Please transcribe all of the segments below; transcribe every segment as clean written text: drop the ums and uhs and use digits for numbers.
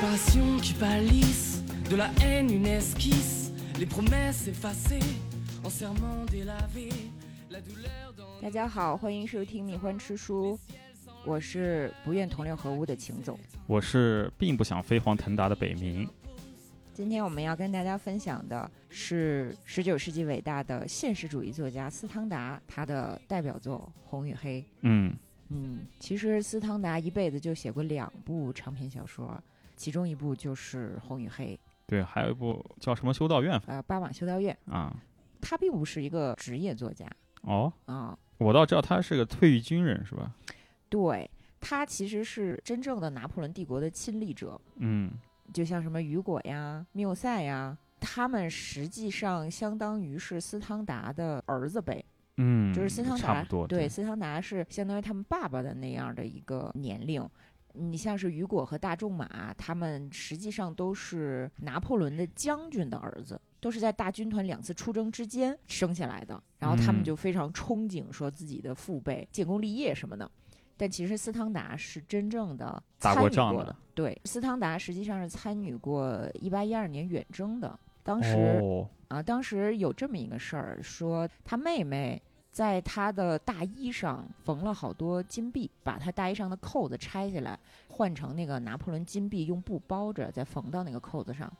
passions qui pâlissent, de la haine une esquisse, les promesses effacées, en serment délavé, la douleur dans... 大家好，欢迎收听《蜜獾吃书》，我是不愿同流合污的秦总，我是并不想飞黄腾达的北冥。今天我们要跟大家分享的是19世纪伟大的现实主义作家斯汤达他的代表作《红与黑》。其实斯汤达一辈子就写过2部长篇小说，其中一部就是《红与黑》，对，还有一部叫什么《修道院》巴马修道院啊。他并不是一个职业作家我倒知道他是个退役军人，是吧？对，他其实是真正的拿破仑帝国的亲历者。就像什么雨果呀、缪塞呀，他们实际上相当于是斯汤达的儿子辈。就是斯汤达差不多。 对，斯汤达是相当于他们爸爸的那样的一个年龄。你像是雨果和大仲马，他们实际上都是拿破仑的将军的儿子，都是在大军团2次出征之间生下来的，然后他们就非常憧憬说自己的父辈建功立业什么的。但其实斯汤达是真正的参与过的，打过仗的。对，斯汤达实际上是参与过1812年远征的。当时当时有这么一个事儿，说他妹妹在他的大衣上缝了好多金币，把他大衣上的扣子拆下来，换成那个拿破仑金币，用布包着，再缝到那个扣子上。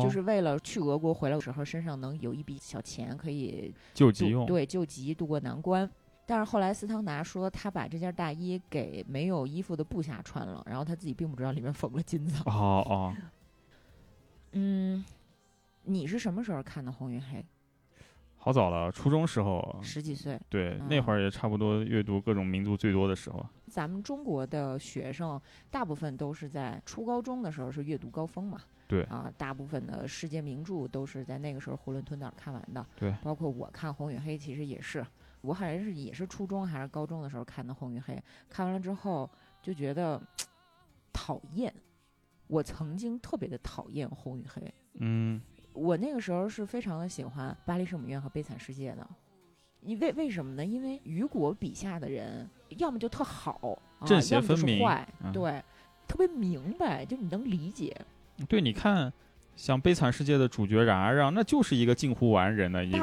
就是为了去俄国回来的时候身上能有一笔小钱可以救急用。对，救急渡过难关。但是后来斯汤达说他把这件大衣给没有衣服的部下穿了，然后他自己并不知道里面缝了金子。你是什么时候看的《红与黑》？好早了，初中时候，10几岁。对，那会儿也差不多阅读各种民族最多的时候。咱们中国的学生大部分都是在初高中的时候是阅读高峰嘛。对啊，大部分的世界名著都是在那个时候囫囵吞枣看完的。对，包括我看《红与黑》其实也是。我还是也是初中还是高中的时候看的《红与黑》，看完了之后就觉得讨厌。我曾经特别的讨厌《红与黑》。我那个时候是非常的喜欢《巴黎圣母院》和《悲惨世界》的。为什么呢？因为雨果笔下的人要么就特好，正邪分明，要么就是坏，对，特别明白，就你能理解。对，你看像《悲惨世界》的主角冉阿让，那就是一个近乎完人的一个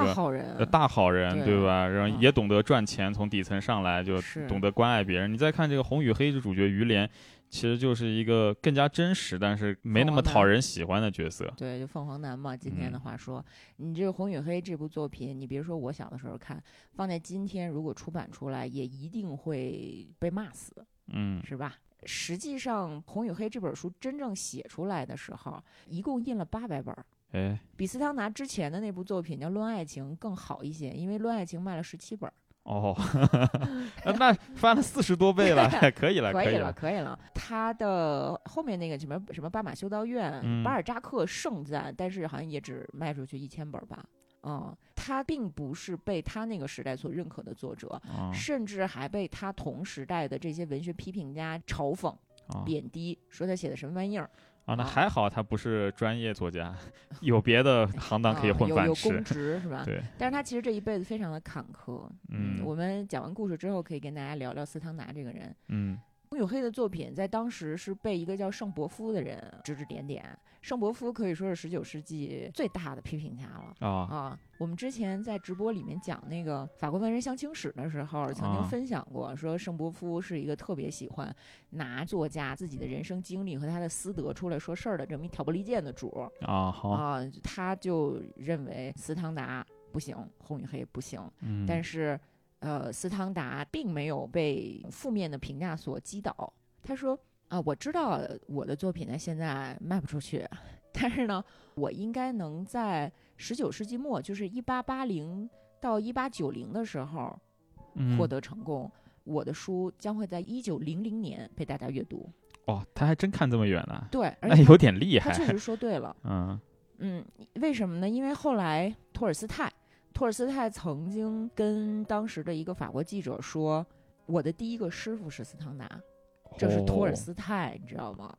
大好人，对吧？然后也懂得赚钱，从底层上来就懂得关爱别人。你再看这个《红与黑》的主角于连，其实就是一个更加真实，但是没那么讨人喜欢的角色。对，就凤凰男嘛。今天的话说，你这个《红与黑》这部作品，你别说我小的时候看，放在今天如果出版出来，也一定会被骂死，是吧？实际上《红与黑》这本书真正写出来的时候一共印了800本，比斯汤达之前的那部作品叫《论爱情》更好一些，因为《论爱情》卖了17本。那翻了40多倍了。可以了。他的后面那个什么巴马修道院、巴尔扎克盛赞，但是好像也只卖出去1000本吧。他并不是被他那个时代所认可的作者，甚至还被他同时代的这些文学批评家嘲讽、贬低，说他写的什么玩意儿。那还好他不是专业作家，有别的行当可以混饭吃，有公职是吧？对。但是他其实这一辈子非常的坎坷。我们讲完故事之后，可以跟大家聊聊斯汤达这个人。红与黑的作品在当时是被一个叫圣伯夫的人指指点点。圣伯夫可以说是19世纪最大的批评家了。我们之前在直播里面讲那个法国文人相亲史的时候，曾经分享过，说圣伯夫是一个特别喜欢拿作家自己的人生经历和他的私德出来说事儿的这么一挑拨离间的主。他就认为斯汤达不行，红与黑不行。但是斯汤达并没有被负面的评价所击倒。他说我知道我的作品呢现在卖不出去，但是呢我应该能在19世纪末，就是1880到1890的时候获得成功。我的书将会在1900年被大家阅读。他还真看这么远呢。对，那有点厉害。他确实说对了。为什么呢？因为后来托尔斯泰曾经跟当时的一个法国记者说，我的第一个师傅是斯汤达，这是托尔斯泰。你知道吗？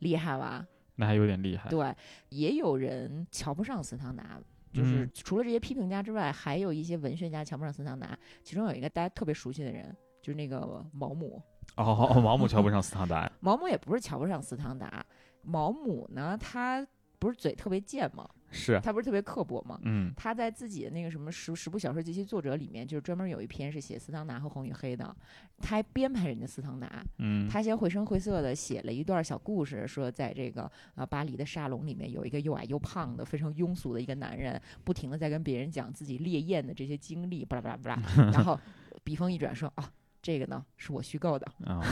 厉害吧？那还有点厉害。对，也有人瞧不上斯汤达，就是除了这些批评家之外，还有一些文学家瞧不上斯汤达。其中有一个大家特别熟悉的人，就是那个毛姆。哦，毛姆瞧不上斯汤达。毛姆也不是瞧不上斯汤达，毛姆呢，他不是嘴特别贱吗？是，他不是特别刻薄吗？嗯，他在自己的那个什么十部小说及其作者里面，就是专门有一篇是写斯汤达和红与黑的，他还编排人家斯汤达，嗯，他先绘声绘色的写了一段小故事，说在这个巴黎的沙龙里面有一个又矮又胖的非常庸俗的一个男人，不停的在跟别人讲自己烈焰的这些经历，巴拉巴拉巴拉，然后笔锋一转说啊。这个呢是我虚构的、哦、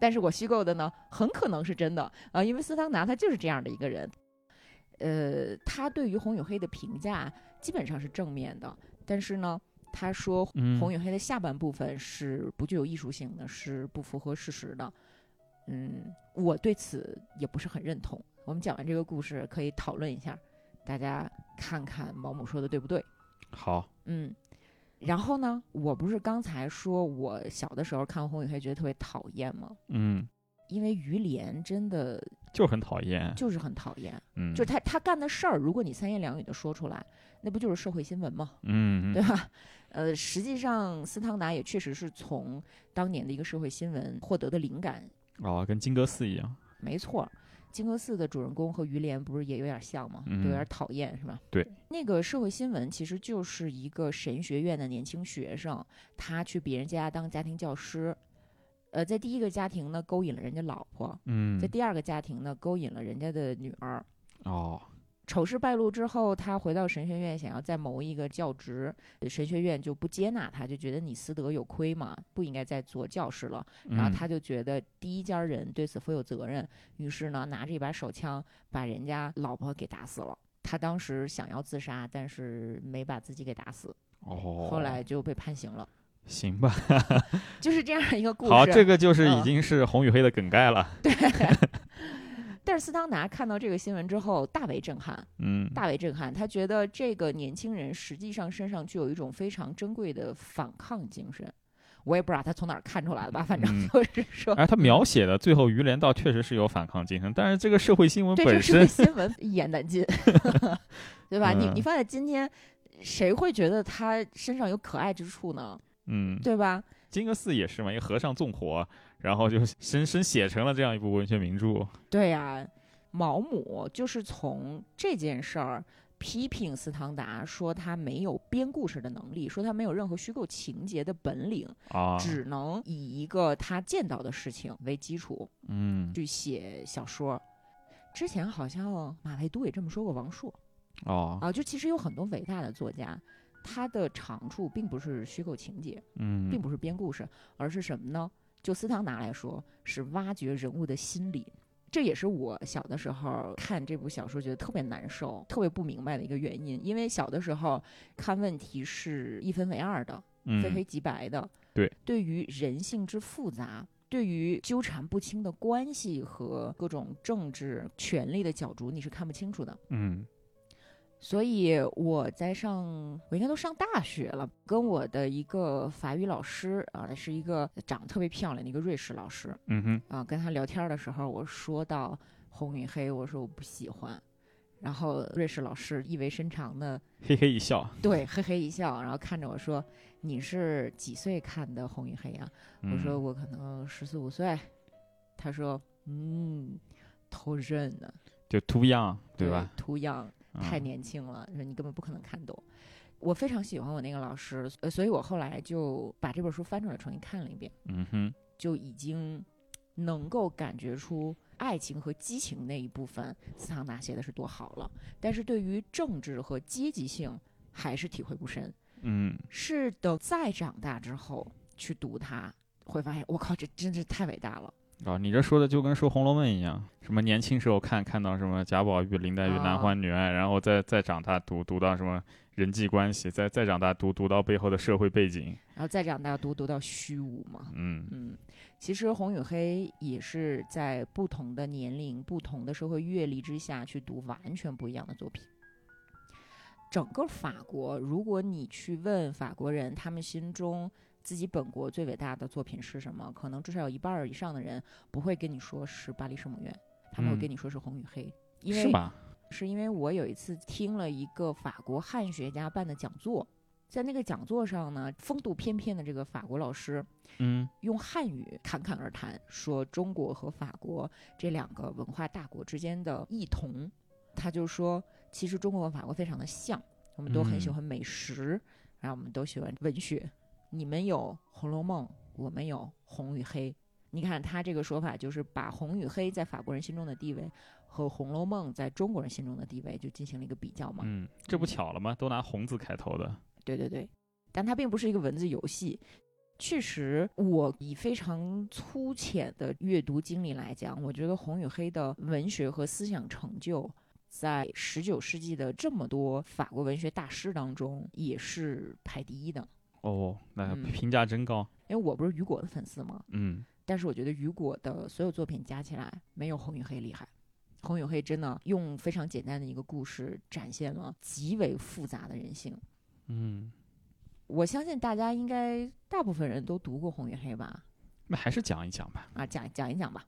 但是我虚构的呢很可能是真的啊、因为斯汤达他就是这样的一个人，他对于红与黑的评价基本上是正面的，但是呢他说红与黑的下半部分是不具有艺术性的，是不符合事实的。我对此也不是很认同。我们讲完这个故事可以讨论一下，大家看看毛姆说的对不对。好，嗯。然后呢，我不是刚才说我小的时候看红与黑觉得特别讨厌吗？嗯，因为于连真的就是很讨厌，就是很讨厌。嗯，就是他干的事儿，如果你三言两语的说出来，那不就是社会新闻吗？嗯，对吧？实际上斯汤达也确实是从当年的一个社会新闻获得的灵感。哦，跟金戈寺一样。没错。金戈寺的主人公和于连不是也有点像吗？有点讨厌是吧？对，那个社会新闻其实就是一个神学院的年轻学生，他去别人家当家庭教师，在第一个家庭呢勾引了人家老婆，在第二个家庭呢勾引了人家的女儿。哦，丑事败露之后，他回到神学院想要再谋一个教职，神学院就不接纳他，就觉得你私德有亏嘛，不应该再做教师了。然后他就觉得第一家人对此负有责任，于是呢拿着一把手枪把人家老婆给打死了。他当时想要自杀，但是没把自己给打死，后来就被判刑了。行吧，就是这样一个故事。好，这个就是已经是红与黑的梗概了。对。但是斯汤达看到这个新闻之后大为震撼，大为震撼。他觉得这个年轻人实际上身上具有一种非常珍贵的反抗精神。我也不知道他从哪儿看出来的吧，反正就是说，他描写的最后于连道确实是有反抗精神，但是这个社会新闻本身，对，这社会新闻一言难尽，对吧？你发现今天谁会觉得他身上有可爱之处呢？对吧？金戈寺也是嘛，一个和尚纵火。然后就深写成了这样一部文学名著。对呀，毛姆就是从这件事儿批评斯汤达，说他没有编故事的能力，说他没有任何虚构情节的本领，只能以一个他见到的事情为基础，去写小说。之前好像马未都也这么说过，王朔。就其实有很多伟大的作家，他的长处并不是虚构情节，并不是编故事，而是什么呢？就斯汤达来说，是挖掘人物的心理。这也是我小的时候看这部小说觉得特别难受、特别不明白的一个原因。因为小的时候看问题是一分为二的，非黑即白的。对于人性之复杂，对于纠缠不清的关系和各种政治权力的角逐，你是看不清楚的。所以我应该都上大学了，跟我的一个法语老师啊，是一个长得特别漂亮的一个瑞士老师，跟他聊天的时候，我说到红与黑，我说我不喜欢，然后瑞士老师意味深长的嘿嘿一笑，对，嘿嘿一笑，然后看着我说：“你是几岁看的红与黑呀？”我说：“我可能14、15岁。”他说：“头认呢，就 too young， 对吧？ too young。”太年轻了，你根本不可能看懂。我非常喜欢我那个老师，所以我后来就把这本书翻出来重新看了一遍，就已经能够感觉出爱情和激情那一部分斯汤达写的是多好了，但是对于政治和阶级性还是体会不深。是等再长大之后去读它，会发现我靠，这真是太伟大了。你这说的就跟说《红楼梦》一样，什么年轻时候看到什么贾宝玉、林黛玉、男欢女爱，然后再长大读到什么人际关系，再长大读到背后的社会背景，然后再长大读到虚无嘛。其实《红与黑》也是在不同的年龄、不同的社会阅历之下去读完全不一样的作品。整个法国，如果你去问法国人，他们心中自己本国最伟大的作品是什么？可能至少有一半以上的人不会跟你说是《巴黎圣母院》，他们会跟你说是《红与黑》。是吧？是因为我有一次听了一个法国汉学家办的讲座，在那个讲座上呢，风度翩翩的这个法国老师，用汉语侃侃而谈，说中国和法国这两个文化大国之间的异同。他就说，其实中国和法国非常的像，我们都很喜欢美食，然后我们都喜欢文学。你们有《红楼梦》，我们有《红与黑》。你看他这个说法，就是把《红与黑》在法国人心中的地位和《红楼梦》在中国人心中的地位就进行了一个比较嘛。这不巧了吗？都拿红字开头的。对对对，但它并不是一个文字游戏。确实，我以非常粗浅的阅读经历来讲，我觉得《红与黑》的文学和思想成就，在19世纪的这么多法国文学大师当中，也是排第一的。哦，那评价真高。因为我不是雨果的粉丝吗？但是我觉得雨果的所有作品加起来，没有《红与黑》厉害。《红与黑》真的用非常简单的一个故事，展现了极为复杂的人性。我相信大家应该大部分人都读过《红与黑》吧？那还是讲一讲吧。讲一讲吧。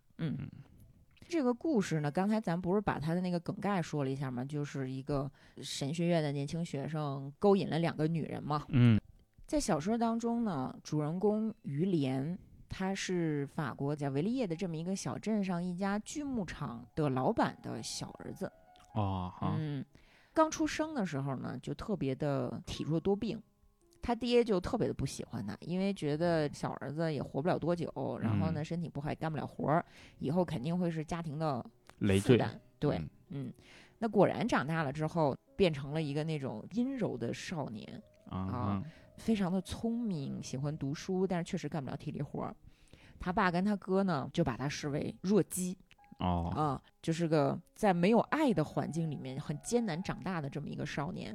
这个故事呢，刚才咱不是把他的那个梗概说了一下吗？就是一个神学院的年轻学生勾引了两个女人嘛。在小说当中呢，主人公于连，他是法国在维利耶的这么一个小镇上一家锯木厂的老板的小儿子。刚出生的时候呢，就特别的体弱多病，他爹就特别的不喜欢他，因为觉得小儿子也活不了多久，然后呢身体不好，干不了活，以后肯定会是家庭的负担。对，那果然长大了之后，变成了一个那种阴柔的少年啊，非常的聪明，喜欢读书，但是确实干不了体力活。他爸跟他哥呢，就把他视为弱鸡。就是个在没有爱的环境里面很艰难长大的这么一个少年。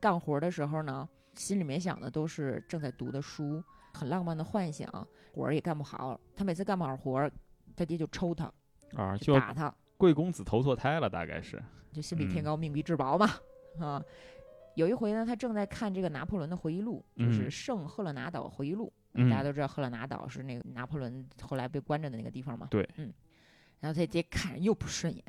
干活的时候呢，心里面想的都是正在读的书，很浪漫的幻想，活儿也干不好。他每次干不好活儿，他爹就抽他，就打他。贵公子投错胎了，大概是。就心比天高，命比至薄嘛。有一回呢，他正在看这个拿破仑的回忆录，就是圣赫勒拿岛回忆录。大家都知道赫勒拿岛是那个拿破仑后来被关着的那个地方嘛。对，然后他爹看人又不顺眼，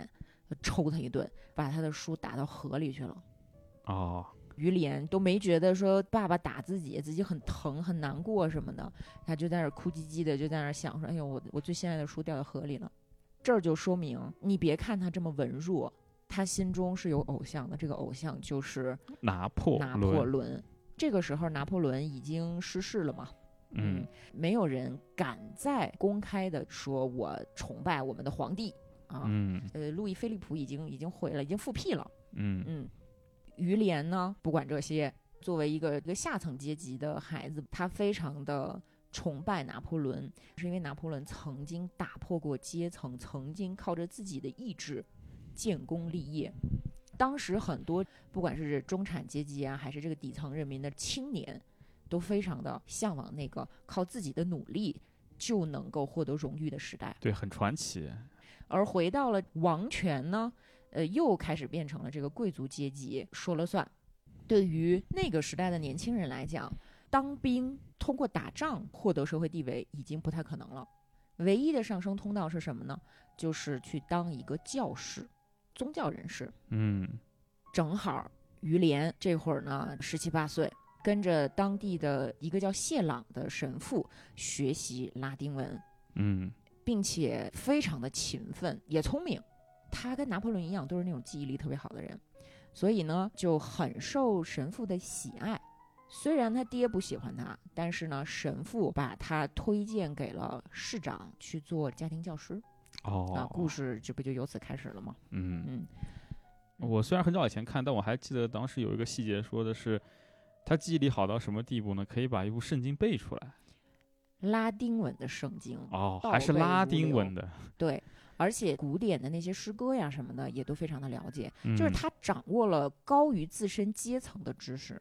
就抽他一顿，把他的书打到河里去了。于连都没觉得说爸爸打自己，自己很疼很难过什么的，他就在那哭唧唧的，就在那想说：“哎呦，我最心爱的书掉到河里了。”这儿就说明，你别看他这么文弱，他心中是有偶像的，这个偶像就是拿破仑。这个时候，拿破仑已经逝世了嘛。没有人敢再公开的说我崇拜我们的皇帝啊。路易菲利普已经毁了，已经复辟了。于连呢，不管这些，作为一个下层阶级的孩子，他非常的崇拜拿破仑，是因为拿破仑曾经打破过阶层，曾经靠着自己的意志建功立业。当时很多不管是中产阶级啊，还是这个底层人民的青年，都非常的向往那个靠自己的努力就能够获得荣誉的时代。对，很传奇。而回到了王权呢，又开始变成了这个贵族阶级说了算。对于那个时代的年轻人来讲，当兵通过打仗获得社会地位已经不太可能了，唯一的上升通道是什么呢？就是去当一个教士，宗教人士。正好于连这会儿呢17、18岁，跟着当地的一个叫谢朗的神父学习拉丁文，并且非常的勤奋，也聪明。他跟拿破仑一样，都是那种记忆力特别好的人，所以呢就很受神父的喜爱。虽然他爹不喜欢他，但是呢神父把他推荐给了市长去做家庭教师。故事这不就由此开始了吗？我虽然很早以前看，但我还记得当时有一个细节说的是，他记忆力好到什么地步呢？可以把一部圣经背出来，拉丁文的圣经。还是拉丁文的。对，而且古典的那些诗歌呀什么的也都非常的了解。就是他掌握了高于自身阶层的知识。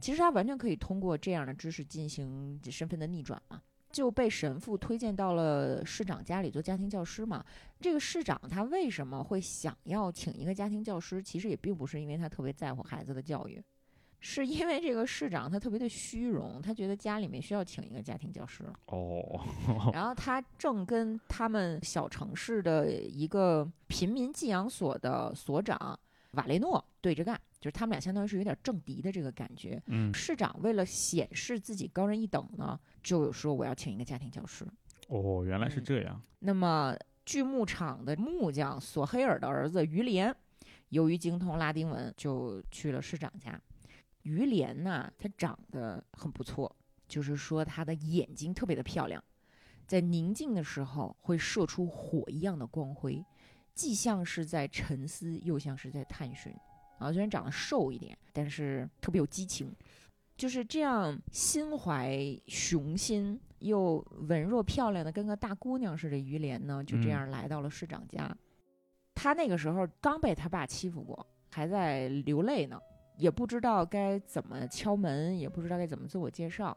其实他完全可以通过这样的知识进行身份的逆转嘛。就被神父推荐到了市长家里做家庭教师嘛。这个市长他为什么会想要请一个家庭教师？其实也并不是因为他特别在乎孩子的教育。是因为这个市长他特别的虚荣，他觉得家里面需要请一个家庭教师。然后他正跟他们小城市的一个贫民寄养所的所长瓦雷诺对着干，就是他们俩相当于是有点政敌的这个感觉。嗯，市长为了显示自己高人一等呢，就有说我要请一个家庭教师。哦，原来是这样。那么锯木厂的木匠索黑尔的儿子于连，由于精通拉丁文，就去了市长家。于连呢，他长得很不错，就是说他的眼睛特别的漂亮，在宁静的时候会射出火一样的光辉，既像是在沉思，又像是在探寻。啊，虽然长得瘦一点，但是特别有激情。就是这样心怀雄心又文弱漂亮的跟个大姑娘似的于连呢，就这样来到了市长家。他那个时候刚被他爸欺负过，还在流泪呢，也不知道该怎么敲门，也不知道该怎么自我介绍。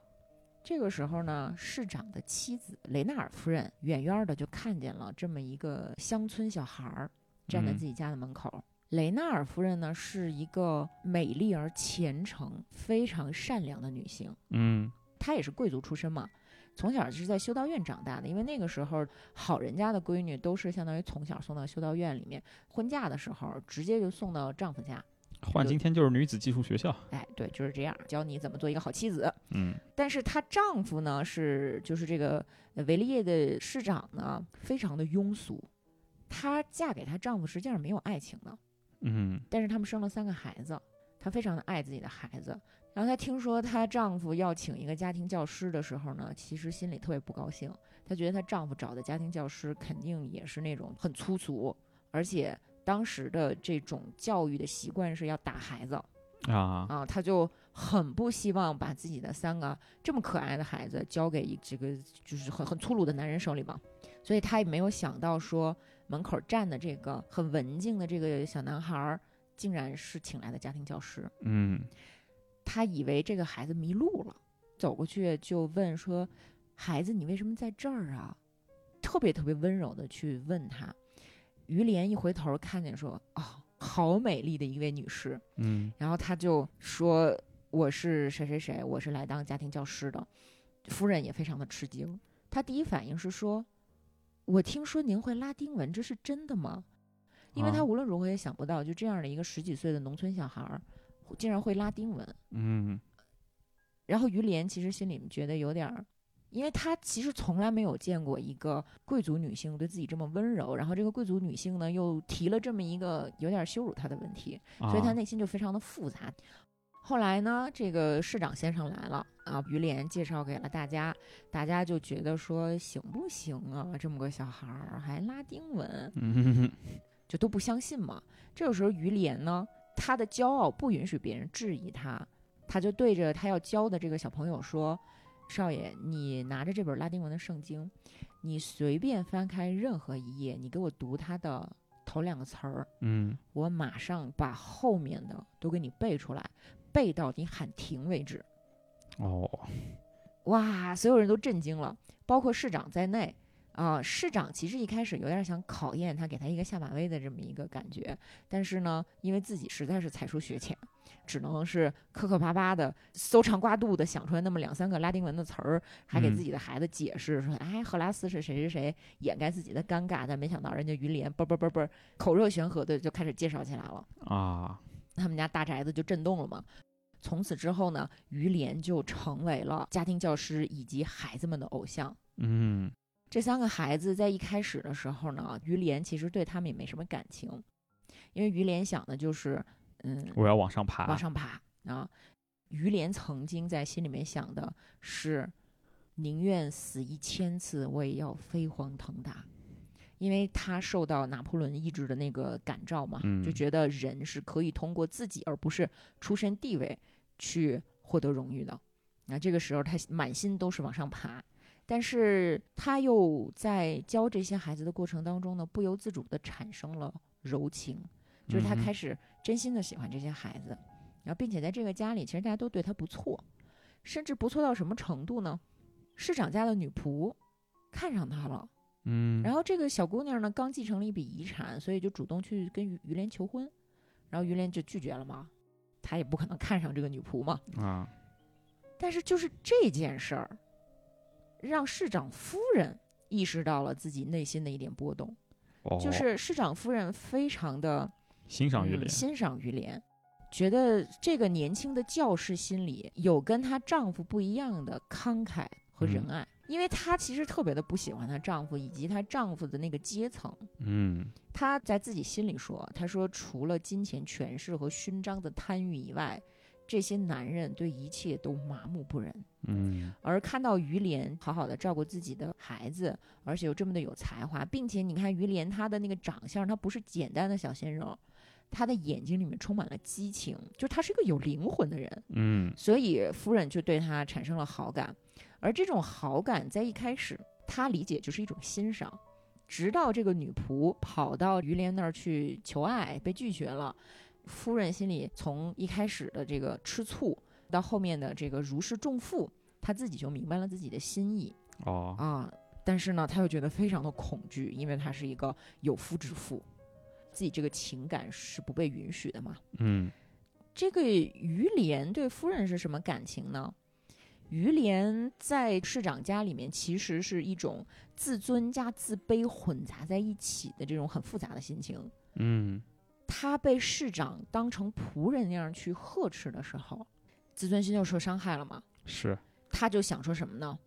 这个时候呢，市长的妻子雷纳尔夫人远远的就看见了这么一个乡村小孩站在自己家的门口。雷纳尔夫人呢，是一个美丽而虔诚、非常善良的女性。嗯，她也是贵族出身嘛，从小是在修道院长大的。因为那个时候，好人家的闺女都是相当于从小送到修道院里面，婚嫁的时候直接就送到丈夫家。换今天就是女子寄宿学校。哎，对，就是这样，教你怎么做一个好妻子。嗯，但是她丈夫呢，是就是这个维利耶的市长呢，非常的庸俗。她嫁给她丈夫实际上没有爱情的。嗯，但是他们生了3个孩子，她非常的爱自己的孩子。然后她听说她丈夫要请一个家庭教师的时候呢，其实心里特别不高兴。她觉得她丈夫找的家庭教师肯定也是那种很粗俗，而且当时的这种教育的习惯是要打孩子啊，她就很不希望把自己的3个这么可爱的孩子交给这个就是很粗鲁的男人手里嘛。所以她也没有想到说门口站的这个很文静的这个小男孩竟然是请来的家庭教师。嗯，他以为这个孩子迷路了，走过去就问说，孩子你为什么在这儿啊？特别特别温柔的去问他。于连一回头看见说，哦，好美丽的一位女士。嗯，然后他就说，我是谁谁谁，我是来当家庭教师的。夫人也非常的吃惊，她第一反应是说，我听说您会拉丁文，这是真的吗？因为他无论如何也想不到，就这样的一个10几岁的农村小孩竟然会拉丁文。嗯，然后于连其实心里觉得有点，因为他其实从来没有见过一个贵族女性对自己这么温柔，然后这个贵族女性呢又提了这么一个有点羞辱他的问题，所以他内心就非常的复杂。后来呢，这个市长先生来了啊，于连介绍给了大家，大家就觉得说行不行啊，这么个小孩还拉丁文，就都不相信嘛。这个时候于连呢，他的骄傲不允许别人质疑他，他就对着他要教的这个小朋友说，少爷，你拿着这本拉丁文的圣经，你随便翻开任何一页，你给我读他的头2个词儿，嗯，我马上把后面的都给你背出来，背到你喊停为止。哦，哇！所有人都震惊了，包括市长在内啊、市长其实一开始有点想考验他，给他一个下马威的这么一个感觉，但是呢，因为自己实在是才疏学浅，只能是磕磕巴巴的、搜肠刮肚的想出来那么2、3个拉丁文的词儿，还给自己的孩子解释说：“哎，赫拉斯是谁谁谁”，掩盖自己的尴尬。但没想到人家于连啵啵啵啵口若悬河的就开始介绍起来了啊！他们家大宅子就震动了嘛。从此之后呢，于连就成为了家庭教师以及孩子们的偶像。嗯，这3个孩子在一开始的时候呢，于连其实对他们也没什么感情，因为于连想的就是，我要往上爬，往上爬啊！于连曾经在心里面想的是，宁愿死1000次，我也要飞黄腾达。因为他受到拿破仑意志的那个感召嘛，就觉得人是可以通过自己而不是出身地位去获得荣誉的。那这个时候他满心都是往上爬，但是他又在教这些孩子的过程当中呢，不由自主地产生了柔情，就是他开始真心的喜欢这些孩子，然后并且在这个家里其实大家都对他不错，甚至不错到什么程度呢？市长家的女仆看上他了。嗯，然后这个小姑娘呢，刚继承了一笔遗产，所以就主动去跟于连求婚，然后于连就拒绝了嘛，她也不可能看上这个女仆嘛。啊，但是就是这件事儿，让市长夫人意识到了自己内心的一点波动，哦、就是市长夫人非常的欣赏于连，觉得这个年轻的教师心里有跟她丈夫不一样的慷慨和仁爱，因为她其实特别的不喜欢她丈夫以及她丈夫的那个阶层。她在自己心里说，她说除了金钱权势和勋章的贪欲以外，这些男人对一切都麻木不仁。而看到于连好好的照顾自己的孩子，而且又这么的有才华，并且你看于连他的那个长相，他不是简单的小鲜肉，他的眼睛里面充满了激情，就是他是一个有灵魂的人。所以夫人就对他产生了好感，而这种好感在一开始他理解就是一种欣赏，直到这个女仆跑到于连那儿去求爱被拒绝了，夫人心里从一开始的这个吃醋到后面的这个如释重负，她自己就明白了自己的心意。但是呢她又觉得非常的恐惧，因为她是一个有夫之妇，自己这个情感是不被允许的嘛。这个于连对夫人是什么感情呢？于连在市长家里面其实是一种自尊加自卑混杂在一起的这种很复杂的心情。他被市长当成仆人那样去呵斥的时候，自尊心就受伤害了嘛。是，他就想说什么呢？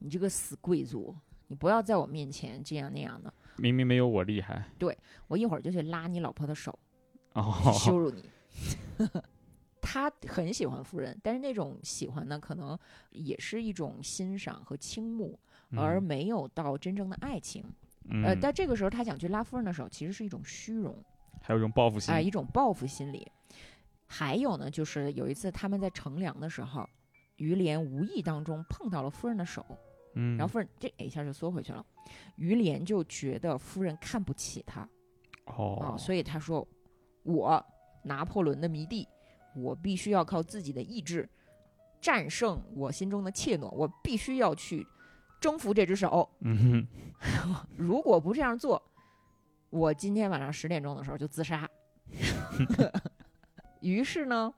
你这个死贵族，你不要在我面前这样那样的，明明没有我厉害。对，我一会儿就去拉你老婆的手，羞辱你。他很喜欢夫人，但是那种喜欢呢，可能也是一种欣赏和倾慕，而没有到真正的爱情。但这个时候他想去拉夫人的手，其实是一种虚荣。还有一种报复心理，一种报复心理。还有呢，就是有一次他们在乘凉的时候，于连无意当中碰到了夫人的手，然后夫人这一下就缩回去了，于连就觉得夫人看不起他，所以他说我拿破仑的迷弟，我必须要靠自己的意志战胜我心中的怯懦，我必须要去征服这只手。如果不这样做，我今天晚上10点钟的时候就自杀。于是呢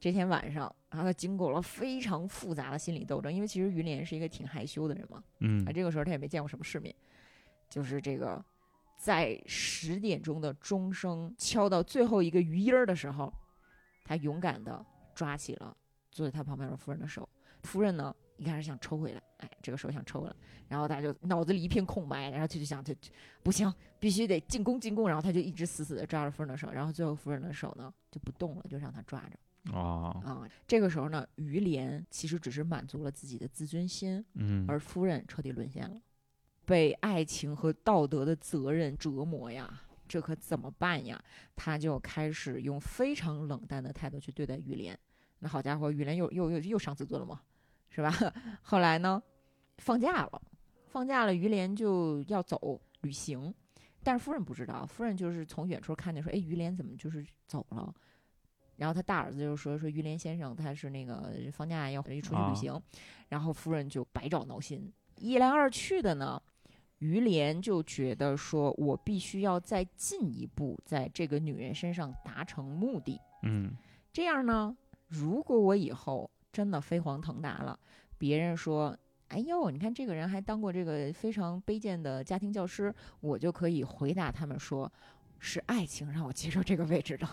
这天晚上他经过了非常复杂的心理斗争，因为其实于连是一个挺害羞的人嘛。这个时候他也没见过什么世面，就是这个在10点钟的钟声敲到最后一个余音的时候，他勇敢的抓起了坐在他旁边的夫人的手。夫人呢一开始想抽回来，这个手想抽回来，然后他就脑子里一片空白，然后他就想，他不行，必须得进攻进攻，然后他就一直死死的抓着夫人的手，然后最后夫人的手呢就不动了，就让他抓着。这个时候呢于连其实只是满足了自己的自尊心，而夫人彻底沦陷了，被爱情和道德的责任折磨呀，这可怎么办呀？他就开始用非常冷淡的态度去对待于连。那好家伙，于连又上自尊了嘛，是吧？后来呢放假了，于连就要走旅行，但是夫人不知道，夫人就是从远处看见说，于连怎么就是走了？然后他大儿子就说于连先生他是那个放假要回去出去旅行，然后夫人就百爪挠心。一来二去的呢，于连就觉得说我必须要再进一步在这个女人身上达成目的。这样呢，如果我以后真的飞黄腾达了，别人说哎呦你看这个人还当过这个非常卑贱的家庭教师，我就可以回答他们说是爱情让我接受这个位置的。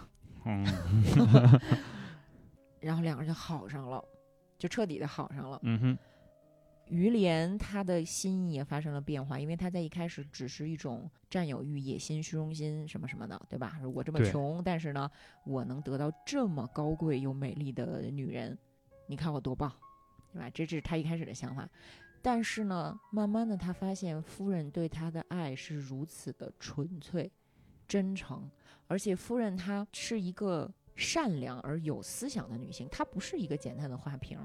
然后两个人就好上了，就彻底的好上了。于连他的心意也发生了变化，因为他在一开始只是一种占有欲、野心、虚荣心什么什么的，对吧？我这么穷，但是呢我能得到这么高贵又美丽的女人，你看我多棒，对吧？这是他一开始的想法。但是呢慢慢的他发现夫人对他的爱是如此的纯粹真诚，而且夫人她是一个善良而有思想的女性，她不是一个简单的花瓶。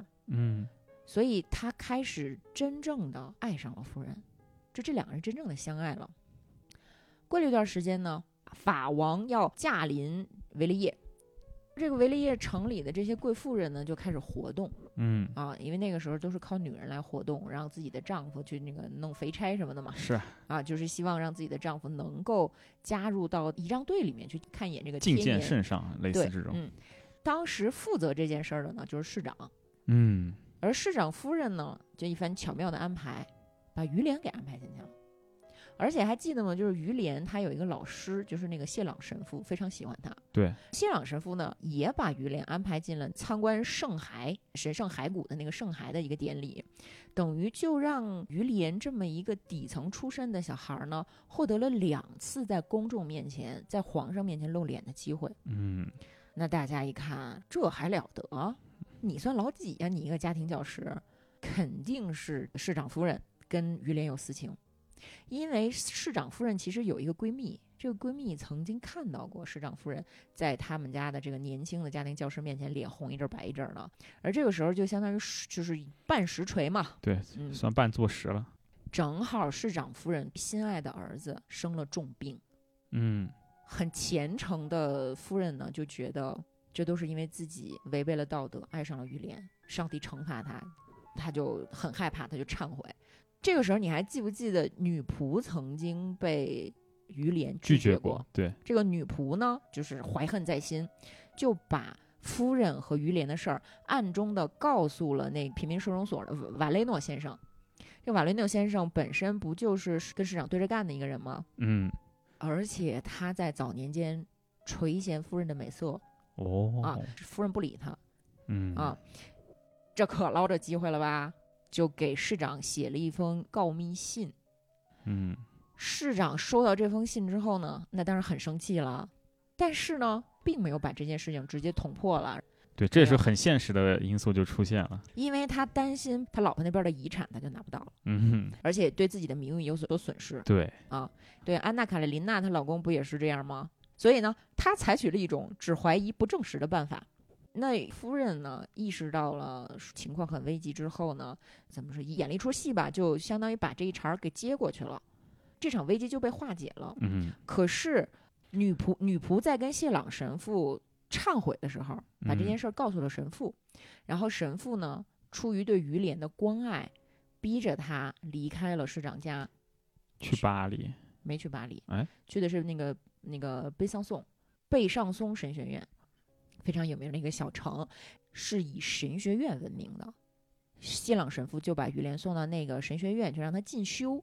所以他开始真正的爱上了夫人，就这两个人真正的相爱了。过了一段时间呢，法王要驾临维利叶，这个维利叶城里的这些贵妇人呢就开始活动。因为那个时候都是靠女人来活动，让自己的丈夫去那个弄肥差什么的嘛。是就是希望让自己的丈夫能够加入到仪仗队里面去看一眼这个天年，觐见圣上，类似这种。当时负责这件事的呢就是市长。而市长夫人呢就一番巧妙的安排把于连给安排进去了。而且还记得吗？就是于连他有一个老师，就是那个谢朗神父，非常喜欢他。对，谢朗神父呢也把于连安排进了参观圣骸、神圣骸骨的那个圣骸的一个典礼，等于就让于连这么一个底层出身的小孩呢，获得了2次在公众面前、在皇上面前露脸的机会。嗯，那大家一看，这还了得？你算老几呀？你一个家庭教师，肯定是市长夫人跟于连有私情。因为市长夫人其实有一个闺蜜，这个闺蜜曾经看到过市长夫人在他们家的这个年轻的家庭教师面前脸红一阵白一阵的，而这个时候就相当于就是半实锤嘛，对，算半坐实了。正好市长夫人心爱的儿子生了重病，很虔诚的夫人呢就觉得这都是因为自己违背了道德，爱上了于连，上帝惩罚他，他就很害怕，他就忏悔。这个时候你还记不记得女仆曾经被于连拒绝过？对，这个女仆呢就是怀恨在心，就把夫人和于连的事儿暗中的告诉了那平民收容所的瓦雷诺先生。这瓦雷诺先生本身不就是跟市长对着干的一个人吗？而且他在早年间垂涎夫人的美色，夫人不理他，这可捞着机会了吧，就给市长写了一封告密信。市长收到这封信之后呢，那当然很生气了，但是呢并没有把这件事情直接捅破了。对，这是很现实的因素就出现了，因为他担心他老婆那边的遗产他就拿不到了，而且对自己的名誉有所损失。对啊，对，安娜卡列琳娜她老公不也是这样吗？所以呢他采取了一种只怀疑不证实的办法。那夫人呢意识到了情况很危急之后呢，怎么说，演了一出戏吧，就相当于把这一茬给接过去了，这场危机就被化解了。可是女仆在跟谢朗神父忏悔的时候，把这件事告诉了神父，然后神父呢出于对于连的关爱，逼着他离开了市长家，去巴黎，没去巴黎，去的是那个贝尚松神学院，非常有名的一个小城，是以神学院闻名的。谢朗神父就把于连送到那个神学院，就让他进修。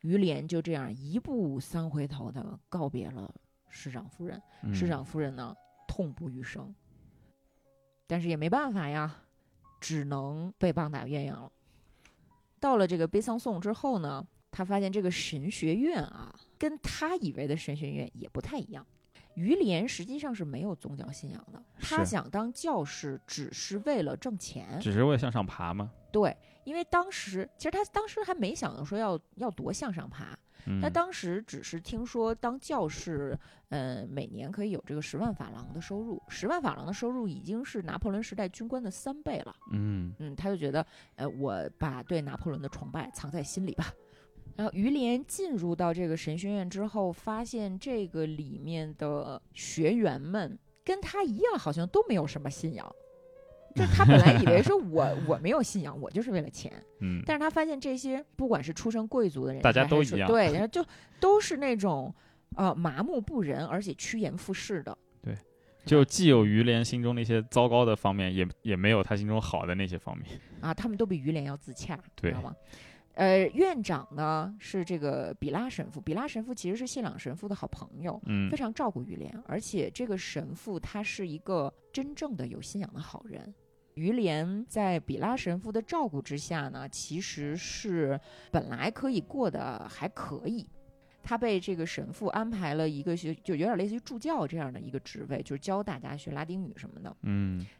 于连就这样一步三回头的告别了市长夫人。市长夫人呢痛不欲生，但是也没办法呀，只能被棒打鸳鸯了。到了这个贝桑颂之后呢，他发现这个神学院啊跟他以为的神学院也不太一样。于连实际上是没有宗教信仰的，他想当教师只是为了挣钱，只是为了向上爬吗？对，因为当时其实他当时还没想到说要多向上爬，他当时只是听说当教师每年可以有这个10万法郎的收入，10万法郎的收入已经是拿破仑时代军官的3倍了。他就觉得我把对拿破仑的崇拜藏在心里吧。然后于连进入到这个神学院之后，发现这个里面的学员们跟他一样好像都没有什么信仰，就他本来以为说我没有信仰，我就是为了钱。但是他发现这些不管是出身贵族的人，大家都一样，对，然后就都是那种麻木不仁而且趋炎附势的。对，就既有于连心中那些糟糕的方面，也没有他心中好的那些方面啊，他们都比于连要自洽，对，知道吗？院长呢是这个比拉神父，比拉神父其实是谢朗神父的好朋友，非常照顾于连，而且这个神父他是一个真正的有信仰的好人。于连在比拉神父的照顾之下呢，其实是本来可以过得还可以。他被这个神父安排了一个就有点类似于助教这样的一个职位，就是教大家学拉丁语什么的。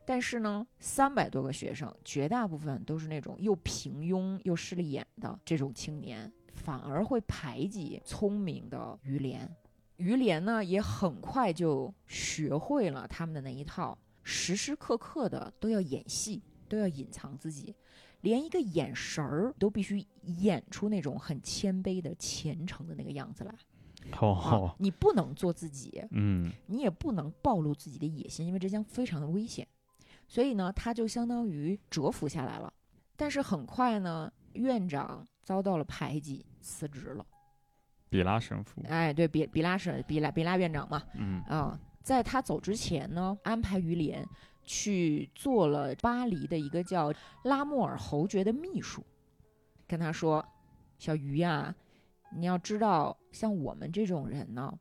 但是呢，300多个学生，绝大部分都是那种又平庸又势利眼的这种青年，反而会排挤聪明的于连。于连呢，也很快就学会了他们的那一套，时时刻刻的都要演戏，都要隐藏自己。连一个眼神儿都必须演出那种很谦卑的虔诚的那个样子来。你不能做自己，你也不能暴露自己的野心，因为这将非常的危险。所以呢，他就相当于蛰伏下来了。但是很快呢，院长遭到了排挤，辞职了。比拉神父，对，比拉院长嘛，在他走之前呢，安排于连去做了巴黎的一个叫拉莫尔侯爵的秘书，跟他说：“小于呀，你要知道，像我们这种人呢，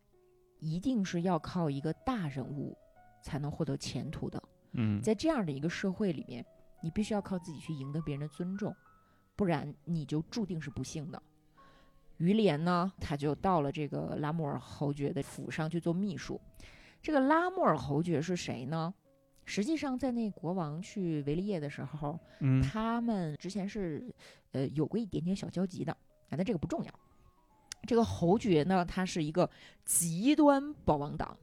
一定是要靠一个大人物才能获得前途的。嗯，在这样的一个社会里面，你必须要靠自己去赢得别人的尊重，不然你就注定是不幸的。于连呢，他就到了这个拉莫尔侯爵的府上去做秘书。这个拉莫尔侯爵是谁呢？实际上在那国王去维利叶的时候，他们之前是有过一点点小交集的啊，但这个不重要。这个侯爵呢，他是一个极端保王党，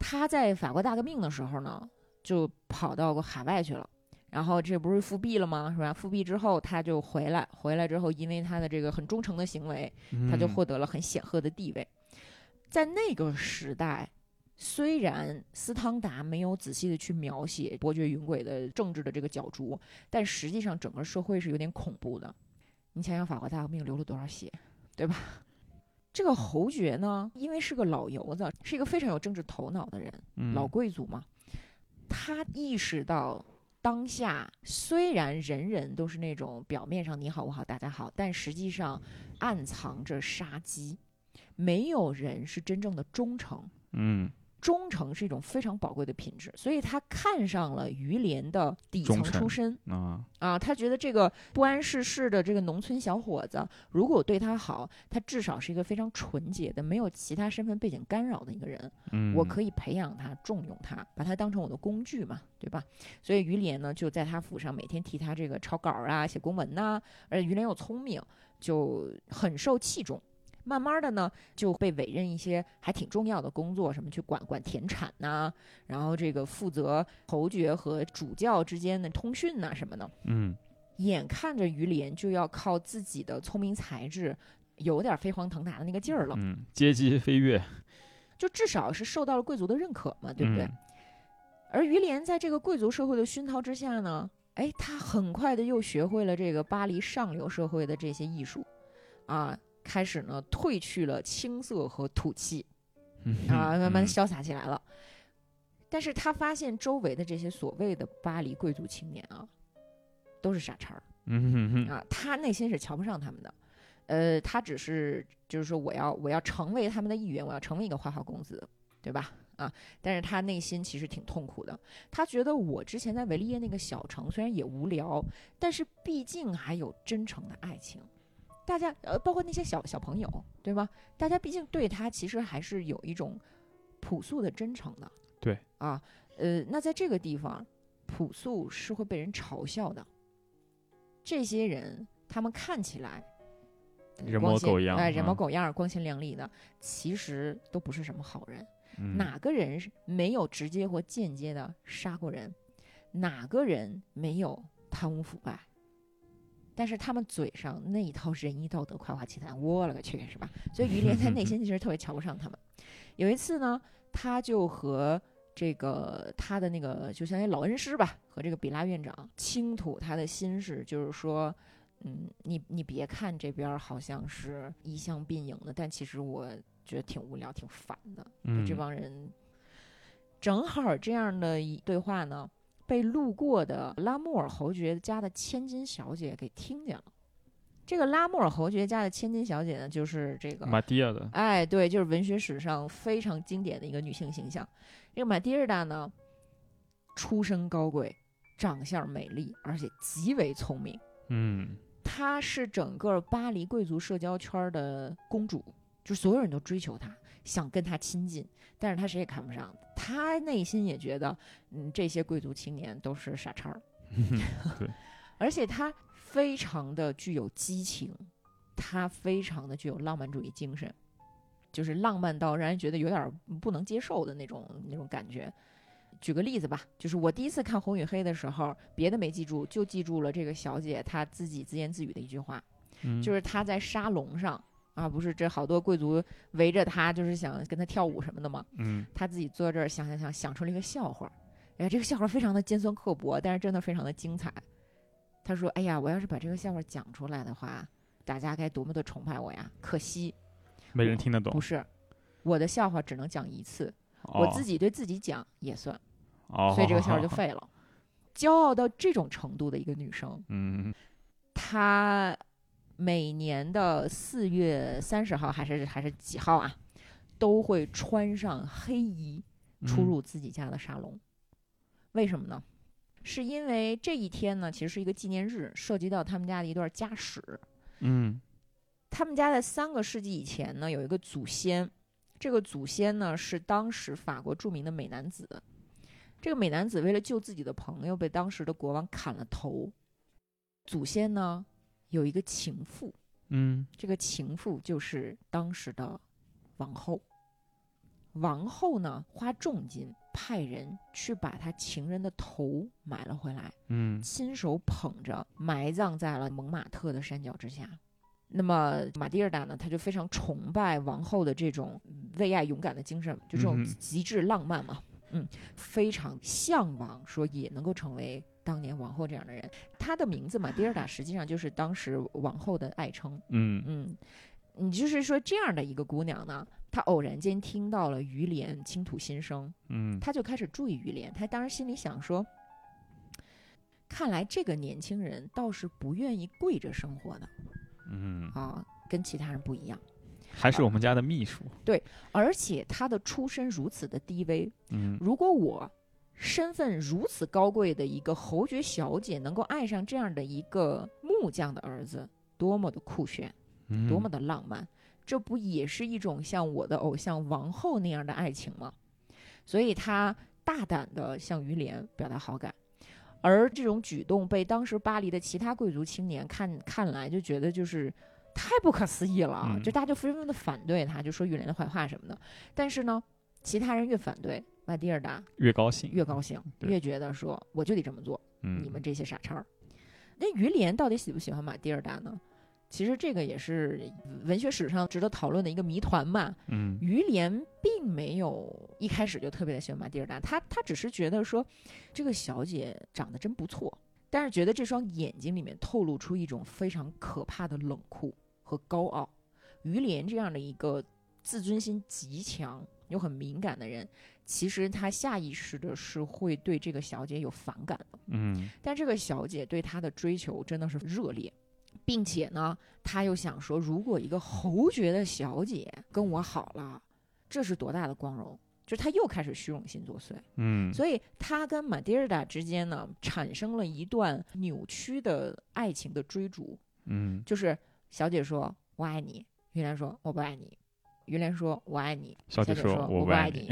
他在法国大革命的时候呢，就跑到过海外去了，然后这不是复辟了吗？是吧？复辟之后他就回来之后，因为他的这个很忠诚的行为，他就获得了很显赫的地位。在那个时代，虽然斯汤达没有仔细的去描写伯爵云轨的政治的这个角逐，但实际上整个社会是有点恐怖的。你想想法国大革命流了多少血，对吧？这个侯爵呢，因为是个老油子，是一个非常有政治头脑的人，老贵族嘛，他意识到当下虽然人人都是那种表面上你好我好大家好，但实际上暗藏着杀机，没有人是真正的忠诚。忠诚是一种非常宝贵的品质，所以他看上了于连的底层出身啊，他觉得这个不谙世事的这个农村小伙子，如果对他好，他至少是一个非常纯洁的、没有其他身份背景干扰的一个人。我可以培养他、重用他，把他当成我的工具嘛，对吧？所以于连呢，就在他府上每天替他这个抄稿啊、写公文呐，而且于连又聪明，就很受器重。慢慢的呢，就被委任一些还挺重要的工作，什么去管田产呐，然后这个负责侯爵和主教之间的通讯呐什么的。眼看着于连就要靠自己的聪明才智，有点飞黄腾达的那个劲儿了。阶级飞跃，就至少是受到了贵族的认可嘛，对不对？而于连在这个贵族社会的熏陶之下呢，哎，他很快的又学会了这个巴黎上流社会的这些艺术，啊。开始呢，褪去了青涩和土气，慢慢潇洒起来了。但是他发现周围的这些所谓的巴黎贵族青年啊，都是傻叉儿。他内心是瞧不上他们的。他只是就是说，我要成为他们的一员，我要成为一个花花公子，对吧？啊，但是他内心其实挺痛苦的。他觉得我之前在维利耶那个小城虽然也无聊，但是毕竟还有真诚的爱情。大家包括那些小朋友，对吧？大家毕竟对他其实还是有一种朴素的真诚的。对啊，那在这个地方，朴素是会被人嘲笑的。这些人他们看起来人模狗样，人模狗样，光鲜亮丽的，其实都不是什么好人。哪个人没有直接或间接的杀过人？哪个人没有贪污腐败？但是他们嘴上那一套仁义道德、夸夸其谈，我了个去，是吧？所以于连在内心其实特别瞧不上他们。有一次呢，他就和这个他的那个就相当于老恩师吧，和这个比拉院长倾吐他的心事，就是说，你别看这边好像是一相并影的，但其实我觉得挺无聊、挺烦的。这帮人，正好这样的一对话呢，被路过的拉莫尔侯爵家的千金小姐给听见了。这个拉莫尔侯爵家的千金小姐呢，就是这个马蒂尔达。哎，对，就是文学史上非常经典的一个女性形象。这个马蒂尔达呢，出身高贵，长相美丽，而且极为聪明。她是整个巴黎贵族社交圈的公主，就所有人都追求她，想跟她亲近，但是她谁也看不上。他内心也觉得，这些贵族青年都是傻叉儿。而且他非常的具有激情，他非常的具有浪漫主义精神，就是浪漫到让人觉得有点不能接受的那种感觉。举个例子吧，就是我第一次看《红与黑》的时候，别的没记住，就记住了这个小姐她自己自言自语的一句话，就是她在沙龙上。不是，这好多贵族围着他，就是想跟他跳舞什么的嘛。他自己坐这儿想出了一个笑话，哎，这个笑话非常的尖酸刻薄，但是真的非常的精彩。他说：“哎呀，我要是把这个笑话讲出来的话，大家该多么的崇拜我呀！可惜，没人听得懂。不是，我的笑话只能讲一次，我自己对自己讲也算，所以这个笑话就废了。骄傲到这种程度的一个女生，她每年的4月30号还是几号啊，都会穿上黑衣出入自己家的沙龙。为什么呢？是因为这一天呢，其实是一个纪念日，涉及到他们家的一段家史。嗯，他们家在3个世纪以前呢，有一个祖先，这个祖先呢是当时法国著名的美男子。这个美男子为了救自己的朋友，被当时的国王砍了头。祖先呢有一个情妇，嗯，这个情妇就是当时的王后。王后呢花重金派人去把他情人的头买了回来，嗯，亲手捧着埋葬在了蒙马特的山脚之下。那么马蒂尔达呢，他就非常崇拜王后的这种为爱勇敢的精神，就这种极致浪漫嘛，嗯，非常向往说也能够成为当年王后这样的人。他的名字马蒂尔达实际上就是当时王后的爱称。嗯嗯，你就是说这样的一个姑娘呢，她偶然间听到了于连倾吐心声，嗯，她就开始注意于连。她当时心里想说，看来这个年轻人倒是不愿意跪着生活的，嗯啊，跟其他人不一样，还是我们家的秘书。对，而且他的出身如此的低微，嗯，如果我身份如此高贵的一个侯爵小姐能够爱上这样的一个木匠的儿子，多么的酷炫，多么的浪漫，这不也是一种像我的偶像王后那样的爱情吗？所以他大胆地向于连表达好感。而这种举动被当时巴黎的其他贵族青年看来就觉得就是太不可思议了，就大家就纷纷的反对他，就说于连的坏话什么的。但是呢，其他人越反对，马蒂尔达越高兴，越觉得说我就得这么做，你们这些傻叉。那于连到底喜不喜欢马蒂尔达呢？其实这个也是文学史上值得讨论的一个谜团嘛。于连并没有一开始就特别的喜欢马蒂尔达，他只是觉得说这个小姐长得真不错，但是觉得这双眼睛里面透露出一种非常可怕的冷酷和高傲。于连这样的一个自尊心极强又很敏感的人，其实他下意识的是会对这个小姐有反感的。但这个小姐对他的追求真的是热烈，并且呢他又想说，如果一个侯爵的小姐跟我好了，这是多大的光荣。就是他又开始虚荣心作祟。所以他跟马蒂尔达之间呢产生了一段扭曲的爱情的追逐。就是小姐说我爱你，于连说我不爱你，于连说我爱你，小姐说我不爱你。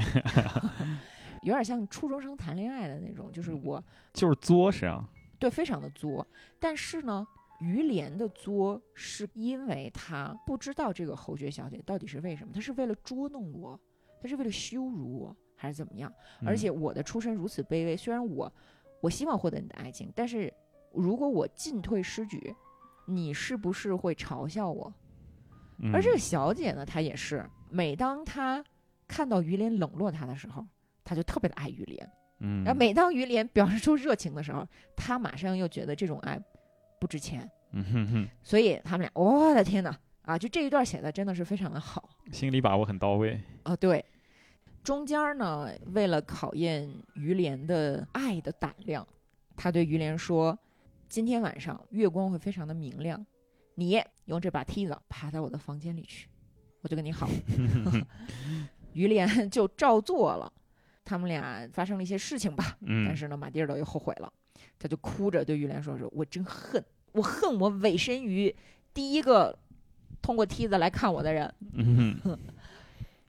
有点像初中生谈恋爱的那种，就是我就是作是啊，对，非常的作。但是呢于连的作是因为他不知道这个侯爵小姐到底是为什么，他是为了捉弄我，他是为了羞辱我，还是怎么样？而且我的出身如此卑微，虽然我希望获得你的爱情，但是如果我进退失据，你是不是会嘲笑我？而这个小姐呢，她也是，每当她看到于连冷落她的时候，她就特别的爱于连。然后每当于连表示出热情的时候，她马上又觉得这种爱不值钱。所以他们俩，我的天哪啊！就这一段写的真的是非常的好，心理把握很到位啊。对，中间呢，为了考验于连的爱的胆量，他对于连说：“今天晚上月光会非常的明亮，你用这把梯子爬到我的房间里去，我就跟你好。”于连就照做了，他们俩发生了一些事情吧。但是呢，马蒂尔达又后悔了。他就哭着对于连说：“我真恨，我恨我委身于第一个通过梯子来看我的人。”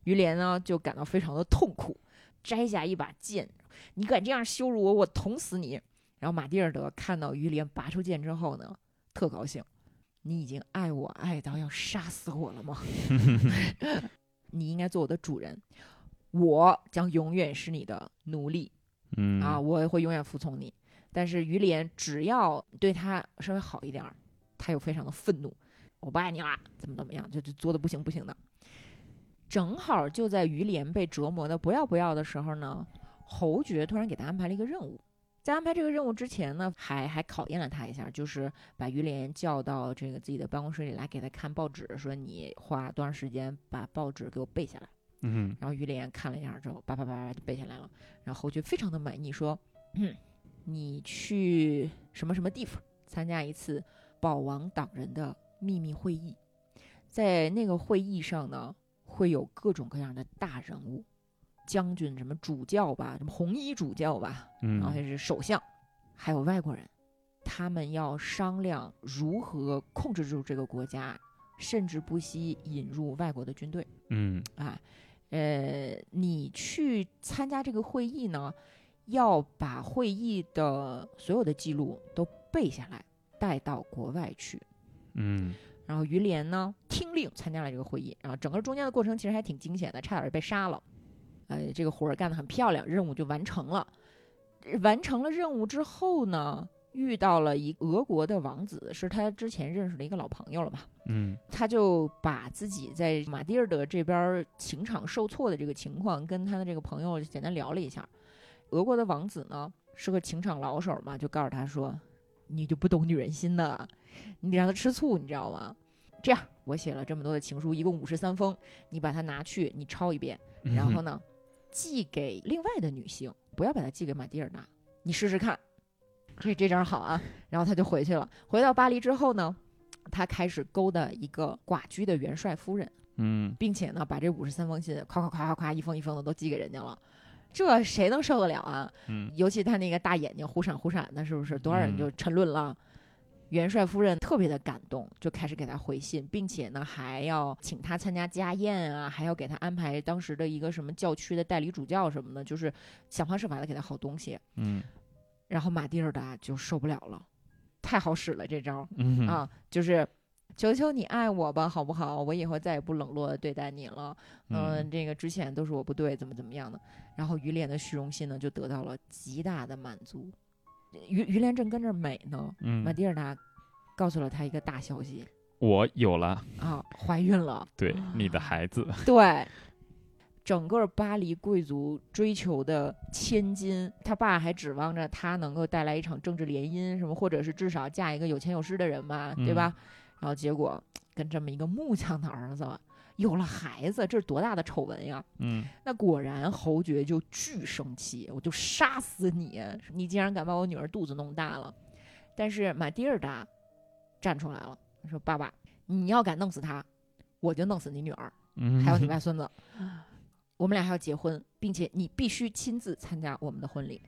于连呢就感到非常的痛苦，摘下一把剑：“你敢这样羞辱我，我捅死你！”然后马蒂尔德看到于连拔出剑之后呢，特高兴：“你已经爱我爱到要杀死我了吗？你应该做我的主人，我将永远是你的奴隶。啊，我也会永远服从你。”但是于连只要对他稍微好一点，他又非常的愤怒：“我不爱你了，怎么样，就作的不行的。”正好就在于连被折磨的不要的时候呢，侯爵突然给他安排了一个任务。在安排这个任务之前呢，还考验了他一下，就是把于连叫到这个自己的办公室里来，给他看报纸，说你花多长时间把报纸给我背下来。然后于连看了一下之后，叭就背下来了。然后侯爵非常的满意，说：“你去什么什么地方参加一次保王党人的秘密会议。在那个会议上呢，会有各种各样的大人物，将军什么主教吧，什么红衣主教吧，然后还是首相，还有外国人，他们要商量如何控制住这个国家，甚至不惜引入外国的军队。你去参加这个会议呢，要把会议的所有的记录都背下来，带到国外去。然后于连呢听令参加了这个会议，然后整个中间的过程其实还挺惊险的，差点被杀了。这个活儿干得很漂亮，任务就完成了。完成了任务之后呢，遇到了一俄国的王子，是他之前认识的一个老朋友了吧。他就把自己在马蒂尔德这边情场受挫的这个情况跟他的这个朋友简单聊了一下。俄国的王子呢是个情场老手嘛，就告诉他说，你就不懂女人心的，你得让他吃醋，你知道吗？这样，我写了这么多的情书，一共53封，你把它拿去，你抄一遍，然后呢寄给另外的女性，不要把它寄给马蒂尔娜，你试试看。这招好啊。然后他就回去了。回到巴黎之后呢，他开始勾搭一个寡居的元帅夫人，并且呢把这53封信夸一封一封的都寄给人家了。这谁能受得了啊？尤其他那个大眼睛忽闪忽闪的，是不是多少人就沉沦了？元帅夫人特别的感动，就开始给他回信，并且呢还要请他参加家宴啊，还要给他安排当时的一个什么教区的代理主教什么的，就是想方设法的给他好东西。然后马蒂尔达就受不了了，太好使了这招。就是求求你爱我吧，好不好？我以后再也不冷落对待你了。这个之前都是我不对，怎么样的。然后于连的虚荣心呢就得到了极大的满足。于连正跟着美呢，马蒂尔达告诉了他一个大消息，我有了啊，怀孕了。对，你的孩子。对。整个巴黎贵族追求的千金，他爸还指望着他能够带来一场政治联姻什么，或者是至少嫁一个有钱有势的人吧，对吧？然后结果跟这么一个木匠的儿子有了孩子，这是多大的丑闻呀！那果然侯爵就巨生气，我就杀死你！你竟然敢把我女儿肚子弄大了！但是马蒂尔达站出来了，说：“爸爸，你要敢弄死他，我就弄死你女儿，还有你外孙子。”我们俩还要结婚，并且你必须亲自参加我们的婚礼。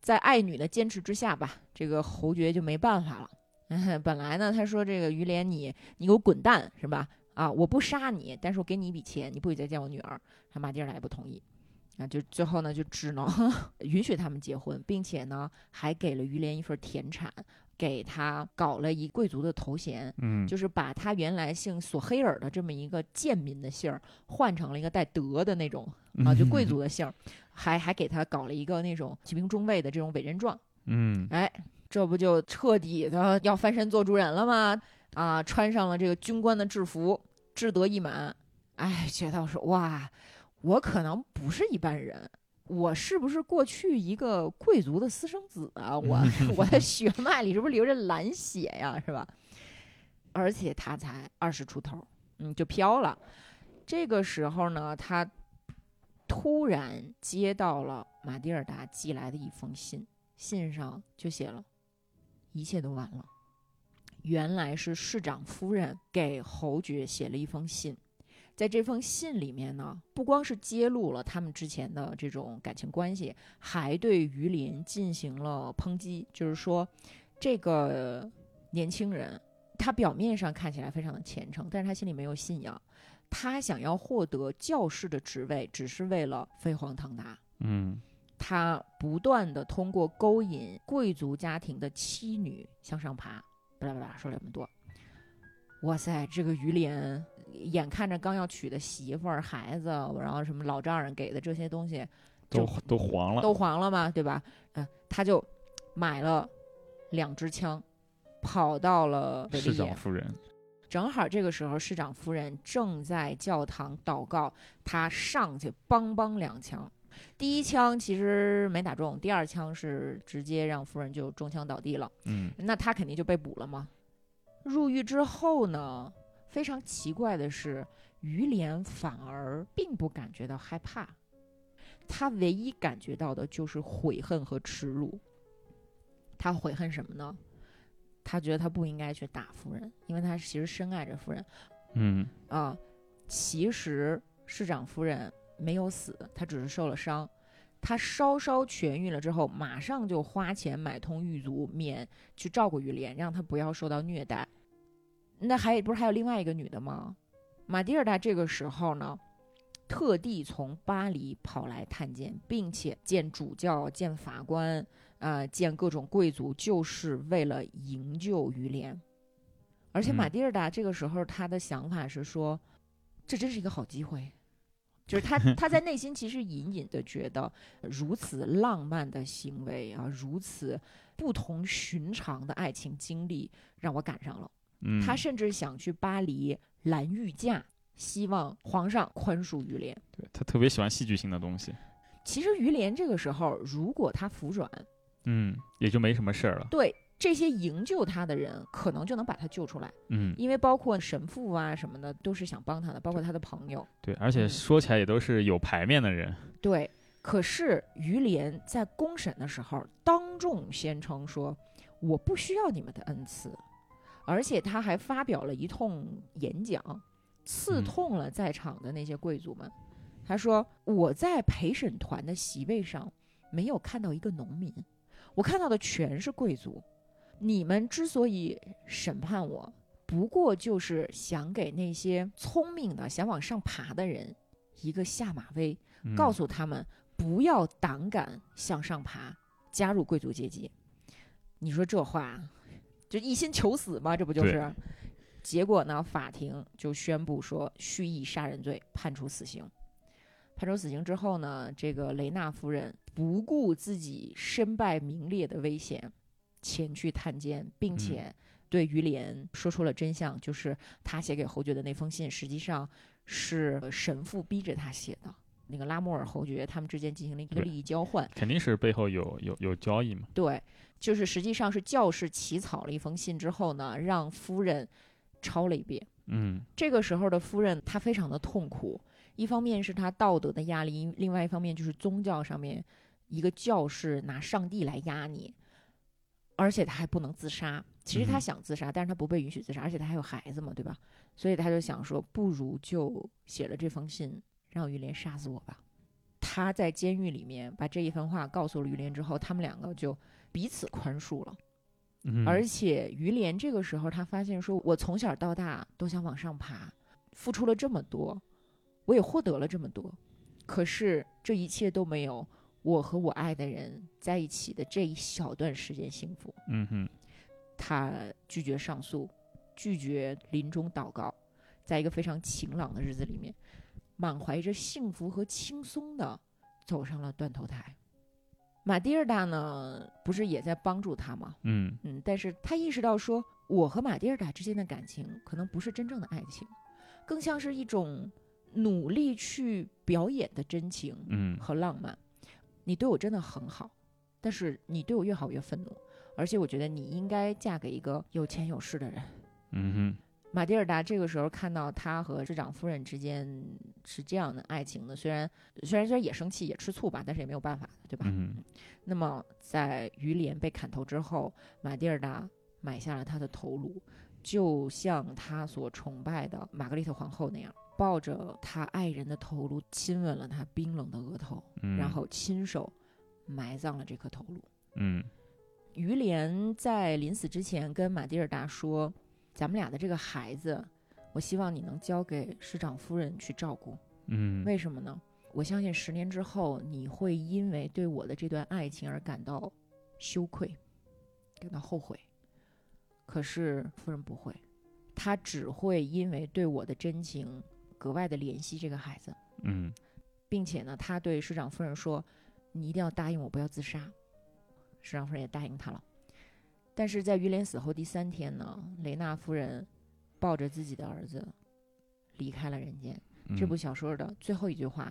在爱女的坚持之下吧，这个侯爵就没办法了。本来呢，他说这个于连你给我滚蛋是吧？啊，我不杀你，但是我给你一笔钱，你不许再见我女儿。他马蒂尔达也不同意，啊，就最后呢就只能允许他们结婚，并且呢还给了于连一份田产。给他搞了一贵族的头衔，就是把他原来姓索黑尔的这么一个贱民的姓换成了一个带德的那种啊，就贵族的姓，还给他搞了一个那种骑兵中尉的这种委任状。这不就彻底的要翻身做主人了吗？啊，穿上了这个军官的制服，志得意满。觉得说哇，我可能不是一般人。我是不是过去一个贵族的私生子啊？我的血脉里是不是流着蓝血呀？是吧？而且他才20出头，就飘了。这个时候呢，他突然接到了马蒂尔达寄来的一封信，信上就写了：一切都完了。原来是市长夫人给侯爵写了一封信。在这封信里面呢，不光是揭露了他们之前的这种感情关系，还对于连进行了抨击，就是说这个年轻人他表面上看起来非常的虔诚，但是他心里没有信仰，他想要获得教士的职位只是为了飞黄腾达。他不断的通过勾引贵族家庭的妻女向上爬，巴拉巴拉说了这么多。哇塞，这个于连眼看着刚要娶的媳妇儿、孩子，然后什么老丈人给的这些东西都黄了，都黄了嘛，对吧？他就买了2支枪，跑到了北利野。市长夫人正好这个时候，市长夫人正在教堂祷告，他上去梆梆2枪，第1枪其实没打中，第2枪是直接让夫人就中枪倒地了。那他肯定就被捕了嘛。入狱之后呢，非常奇怪的是，于连反而并不感觉到害怕，他唯一感觉到的就是悔恨和耻辱。他悔恨什么呢？他觉得他不应该去打夫人，因为他其实深爱着夫人。嗯啊，其实市长夫人没有死，她只是受了伤。她稍稍痊愈了之后，马上就花钱买通狱卒，免去照顾于连，让她不要受到虐待。那不是还有另外一个女的吗？马蒂尔达这个时候呢，特地从巴黎跑来探监，并且见主教、见法官、见各种贵族，就是为了营救于连。而且马蒂尔达这个时候她的想法是说，这真是一个好机会。就是他在内心其实隐隐的觉得，如此浪漫的行为啊，如此不同寻常的爱情经历让我赶上了。他甚至想去巴黎拦御驾，希望皇上宽恕于连。对，他特别喜欢戏剧性的东西。其实于连这个时候，如果他服软，也就没什么事了。对，这些营救他的人可能就能把他救出来，因为包括神父啊什么的都是想帮他的，包括他的朋友。对，而且说起来也都是有牌面的人。对，可是于连在公审的时候当众宣称说，我不需要你们的恩赐，而且他还发表了一通演讲，刺痛了在场的那些贵族们。他说，我在陪审团的席位上没有看到一个农民，我看到的全是贵族。你们之所以审判我，不过就是想给那些聪明的想往上爬的人一个下马威，告诉他们不要胆敢向上爬，加入贵族阶级。你说这话就一心求死吗？这不就是结果呢？法庭就宣布说蓄意杀人罪，判处死刑。判处死刑之后呢，这个雷纳夫人不顾自己身败名裂的危险前去探监，并且对于连说出了真相，就是他写给侯爵的那封信实际上是神父逼着他写的。那个拉莫尔侯爵他们之间进行了一个利益交换，肯定是背后有交易嘛。对，就是实际上是教士起草了一封信之后呢，让夫人抄了一遍。这个时候的夫人她非常的痛苦，一方面是她道德的压力，另外一方面就是宗教上面一个教士拿上帝来压你，而且他还不能自杀。其实他想自杀，但是他不被允许自杀，而且他还有孩子嘛，对吧？所以他就想说，不如就写了这封信，让于连杀死我吧。他在监狱里面把这一番话告诉了于连之后，他们两个就彼此宽恕了。而且于连这个时候他发现说，我从小到大都想往上爬，付出了这么多，我也获得了这么多，可是这一切都没有我和我爱的人在一起的这一小段时间幸福。他拒绝上诉，拒绝临终祷告，在一个非常晴朗的日子里面，满怀着幸福和轻松的走上了断头台。马蒂尔达呢，不是也在帮助他吗？但是他意识到说，我和马蒂尔达之间的感情可能不是真正的爱情，更像是一种努力去表演的真情和浪漫。你对我真的很好，但是你对我越好越愤怒，而且我觉得你应该嫁给一个有钱有势的人。马蒂尔达这个时候看到他和市长夫人之间是这样的爱情的，虽然也生气也吃醋吧，但是也没有办法，对吧？那么在于连被砍头之后，马蒂尔达买下了他的头颅，就像他所崇拜的玛格丽特皇后那样，抱着他爱人的头颅，亲吻了他冰冷的额头，然后亲手埋葬了这颗头颅。于连在临死之前跟马蒂尔达说，咱们俩的这个孩子，我希望你能交给市长夫人去照顾。为什么呢？我相信10年之后你会因为对我的这段爱情而感到羞愧，感到后悔，可是夫人不会，她只会因为对我的真情格外的怜惜这个孩子。并且呢，他对市长夫人说，你一定要答应我不要自杀。市长夫人也答应他了。但是在于连死后第3天呢，雷纳夫人抱着自己的儿子离开了人间。这部小说的最后一句话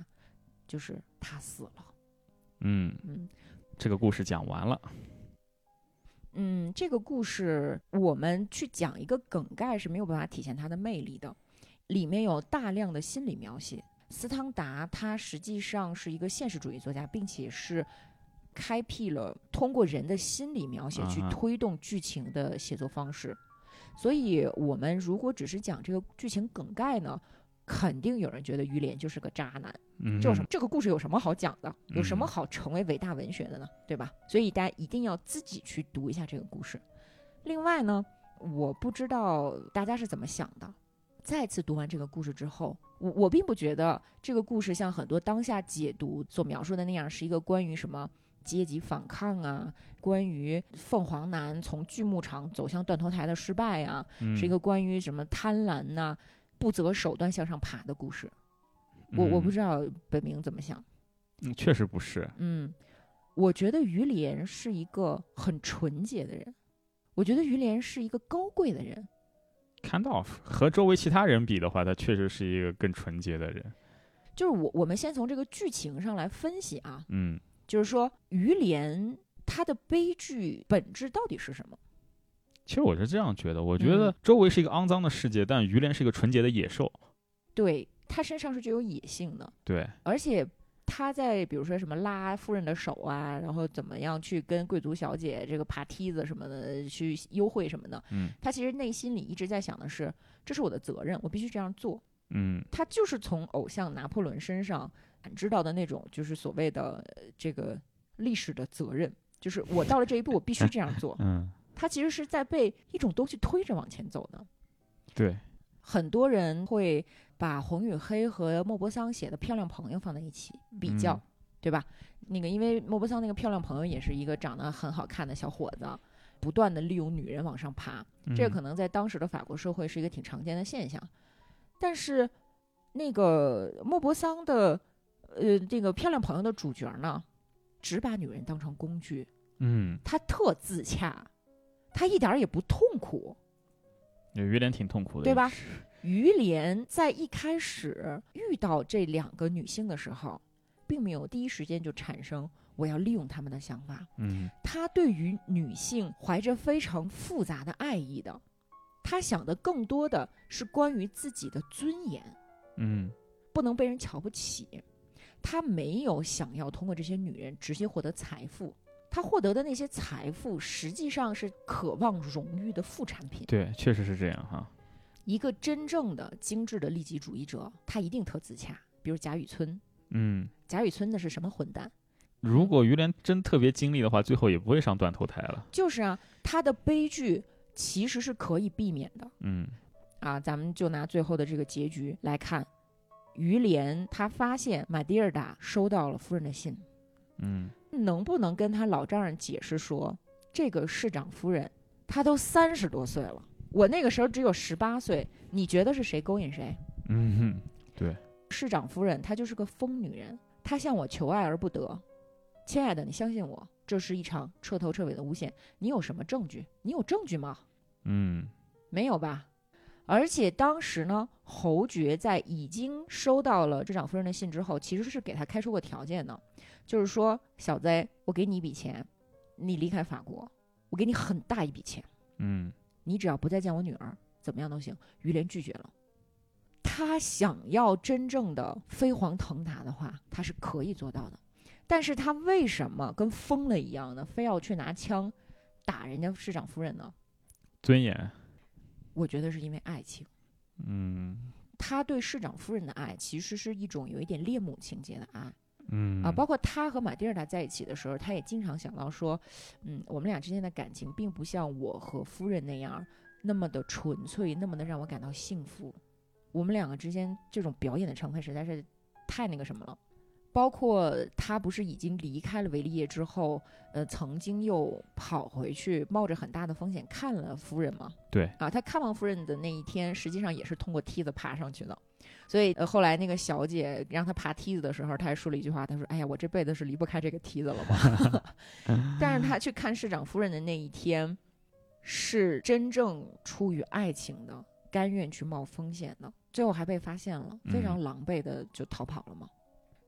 就是他死了。这个故事讲完了。这个故事我们去讲一个梗概是没有办法体现它的魅力的，里面有大量的心理描写。斯汤达他实际上是一个现实主义作家，并且是开辟了通过人的心理描写去推动剧情的写作方式。所以我们如果只是讲这个剧情梗概呢，肯定有人觉得于连就是个渣男，这个故事有什么好讲的，有什么好成为伟大文学的呢，对吧？所以大家一定要自己去读一下这个故事。另外呢，我不知道大家是怎么想的，再次读完这个故事之后，我并不觉得这个故事像很多当下解读所描述的那样，是一个关于什么阶级反抗啊，关于凤凰男从锯木厂走向断头台的失败啊，是一个关于什么贪婪啊，不择手段向上爬的故事。我不知道本名怎么想。确实不是。我觉得于连是一个很纯洁的人，我觉得于连是一个高贵的人。看到和周围其他人比的话，他确实是一个更纯洁的人。就是我们先从这个剧情上来分析啊，就是说于连他的悲剧本质到底是什么？其实我是这样觉得，我觉得周围是一个肮脏的世界，但于连是一个纯洁的野兽。对，他身上是具有野性的。对，而且他在比如说什么拉夫人的手啊，然后怎么样去跟贵族小姐这个爬梯子什么的去幽会什么的，他其实内心里一直在想的是，这是我的责任，我必须这样做。他就是从偶像拿破仑身上感知到的那种，就是所谓的这个历史的责任，就是我到了这一步，我必须这样做。他其实是在被一种东西推着往前走的。对，很多人会把红与黑和莫泊桑写的《漂亮朋友》放在一起比较，对吧？那个因为莫泊桑那个《漂亮朋友》也是一个长得很好看的小伙子，不断的利用女人往上爬，这可能在当时的法国社会是一个挺常见的现象。但是那个莫泊桑的这个《漂亮朋友》的主角呢，只把女人当成工具。他特自洽，他一点也不痛苦。于连挺痛苦的，对吧？于连在一开始遇到这两个女性的时候，并没有第一时间就产生我要利用她们的想法。他对于女性怀着非常复杂的爱意的，他想的更多的是关于自己的尊严，不能被人瞧不起。他没有想要通过这些女人直接获得财富，他获得的那些财富实际上是渴望荣誉的副产品。对，确实是这样哈。一个真正的精致的利己主义者，他一定特自洽。比如贾雨村，贾雨村那是什么混蛋？如果于连真特别经历的话，最后也不会上断头台了。就是啊，他的悲剧其实是可以避免的。咱们就拿最后的这个结局来看，于连他发现马蒂尔达收到了夫人的信，能不能跟他老丈人解释说，这个市长夫人她都30多岁了，我那个时候只有18岁，你觉得是谁勾引谁？对，市长夫人她就是个疯女人，她向我求爱而不得。亲爱的，你相信我，这是一场彻头彻尾的诬陷。你有什么证据？你有证据吗？没有吧。而且当时呢，侯爵在已经收到了市长夫人的信之后，其实是给他开出过条件的，就是说，小子，我给你一笔钱，你离开法国，我给你很大一笔钱，你只要不再见我女儿，怎么样都行。于连拒绝了。他想要真正的飞黄腾达的话，他是可以做到的，但是他为什么跟疯了一样呢？非要去拿枪打人家市长夫人呢？尊严。我觉得是因为爱情。他对市长夫人的爱其实是一种有一点恋母情节的爱。包括他和马蒂尔达在一起的时候，他也经常想到说，我们俩之间的感情并不像我和夫人那样那么的纯粹，那么的让我感到幸福。我们两个之间这种表演的成分实在是太那个什么了。包括他不是已经离开了维利耶之后，曾经又跑回去冒着很大的风险看了夫人吗？对啊，他看望夫人的那一天，实际上也是通过梯子爬上去的。所以后来那个小姐让他爬梯子的时候，他还说了一句话，他说：“哎呀，我这辈子是离不开这个梯子了吧？”但是他去看市长夫人的那一天，是真正出于爱情的，甘愿去冒风险的，最后还被发现了，非常狼狈的就逃跑了嘛。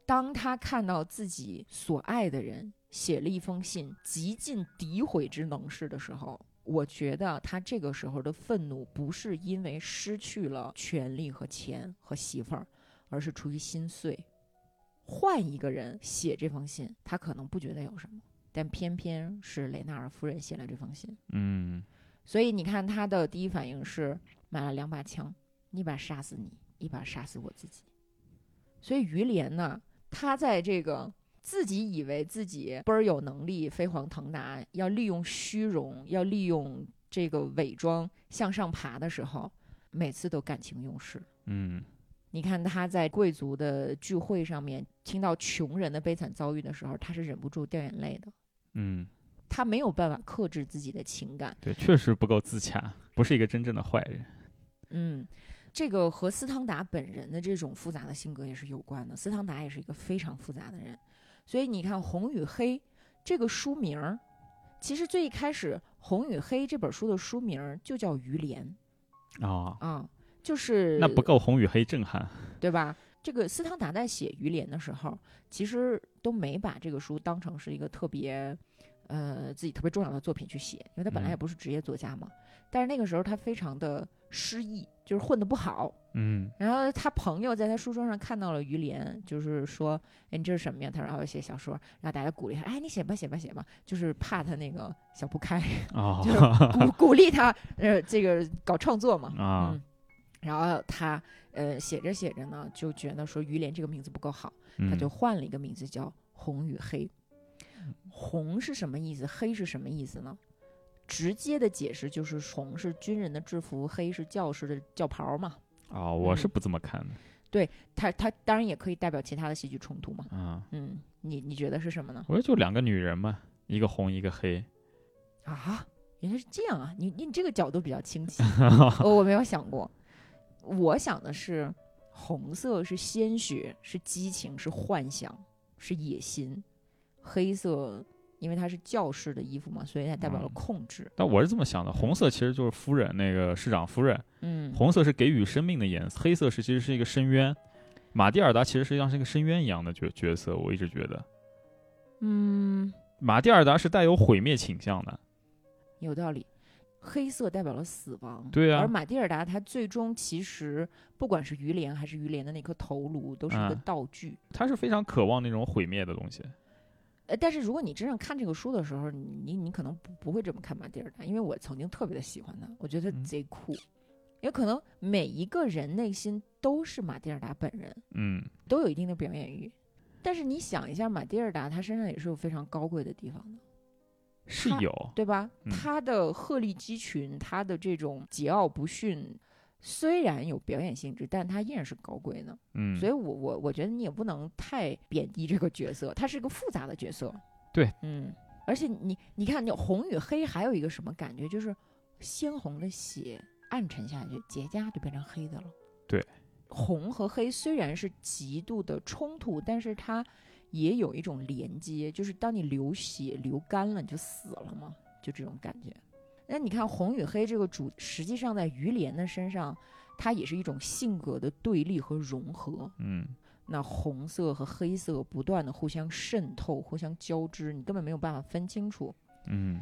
当他看到自己所爱的人写了一封信，极尽诋毁之能事的时候，我觉得他这个时候的愤怒不是因为失去了权力和钱和媳妇儿，而是出于心碎。换一个人写这封信，他可能不觉得有什么。但偏偏是雷纳尔夫人写了这封信。嗯，所以你看他的第一反应是买了2把枪，一把杀死你，一把杀死我自己。所以于连呢，他在这个自己以为自己倍儿有能力，飞黄腾达，要利用虚荣，要利用这个伪装向上爬的时候，每次都感情用事。嗯，你看他在贵族的聚会上面听到穷人的悲惨遭遇的时候，他是忍不住掉眼泪的。嗯，他没有办法克制自己的情感。对，确实不够自洽，不是一个真正的坏人。嗯，这个和斯汤达本人的这种复杂的性格也是有关的。斯汤达也是一个非常复杂的人。所以你看《红与黑》这个书名，其实最一开始《红与黑》这本书的书名就叫《于连》。哦，啊，就是那不够《红与黑》震撼，对吧？这个斯汤达在写《于连》的时候，其实都没把这个书当成是一个特别自己特别重要的作品去写，因为他本来也不是职业作家嘛。但是那个时候他非常的失意，就是混得不好。嗯，然后他朋友在他书桌上看到了于连，就是说，哎，你这是什么呀？他说，我写小说。然后大家鼓励他，哎，你写吧写吧写吧，就是怕他那个想不开，哦，就是鼓励他这个搞创作嘛。啊，嗯，然后他写着写着呢，就觉得说于连这个名字不够好，他就换了一个名字叫《红与黑》。红是什么意思？黑是什么意思呢？直接的解释就是红是军人的制服，黑是教师的教袍嘛。哦，我是不这么看的。嗯，对，他当然也可以代表其他的戏剧冲突嘛。啊，嗯，你觉得是什么呢？我说就2个女人嘛，一个红一个黑。啊，原来是这样啊！你这个角度比较清晰。我没有想过，我想的是红色是鲜血，是激情，是幻想，是野心。黑色因为它是教士的衣服嘛，所以它代表了控制。但我是这么想的，红色其实就是夫人，那个市长夫人。嗯，红色是给予生命的颜色，黑色是其实是一个深渊。马蒂尔达其实实际上是一个深渊一样的角色，我一直觉得。嗯，马蒂尔达是带有毁灭倾向的。有道理。黑色代表了死亡。对啊，而马蒂尔达他最终其实不管是于连还是于连的那颗头颅都是一个道具。他是非常渴望那种毁灭的东西。但是如果你真正看这个书的时候，你可能不会这么看马蒂尔达，因为我曾经特别的喜欢他，我觉得他贼酷。因为可能每一个人内心都是马蒂尔达本人，嗯，都有一定的表演欲。但是你想一下，马蒂尔达他身上也是有非常高贵的地方的，是有，对吧？他的鹤立鸡群，他的这种桀骜不驯，虽然有表演性质，但他依然是高贵的。嗯，所以我觉得你也不能太贬低这个角色，他是一个复杂的角色。对，嗯，而且你看，你红与黑还有一个什么感觉，就是鲜红的血暗沉下去，结痂就变成黑的了。对，红和黑虽然是极度的冲突，但是它也有一种连接，就是当你流血流干了，你就死了嘛，就这种感觉。那你看红与黑这个主实际上在于连的身上，它也是一种性格的对立和融合。嗯，那红色和黑色不断的互相渗透，互相交织，你根本没有办法分清楚。嗯，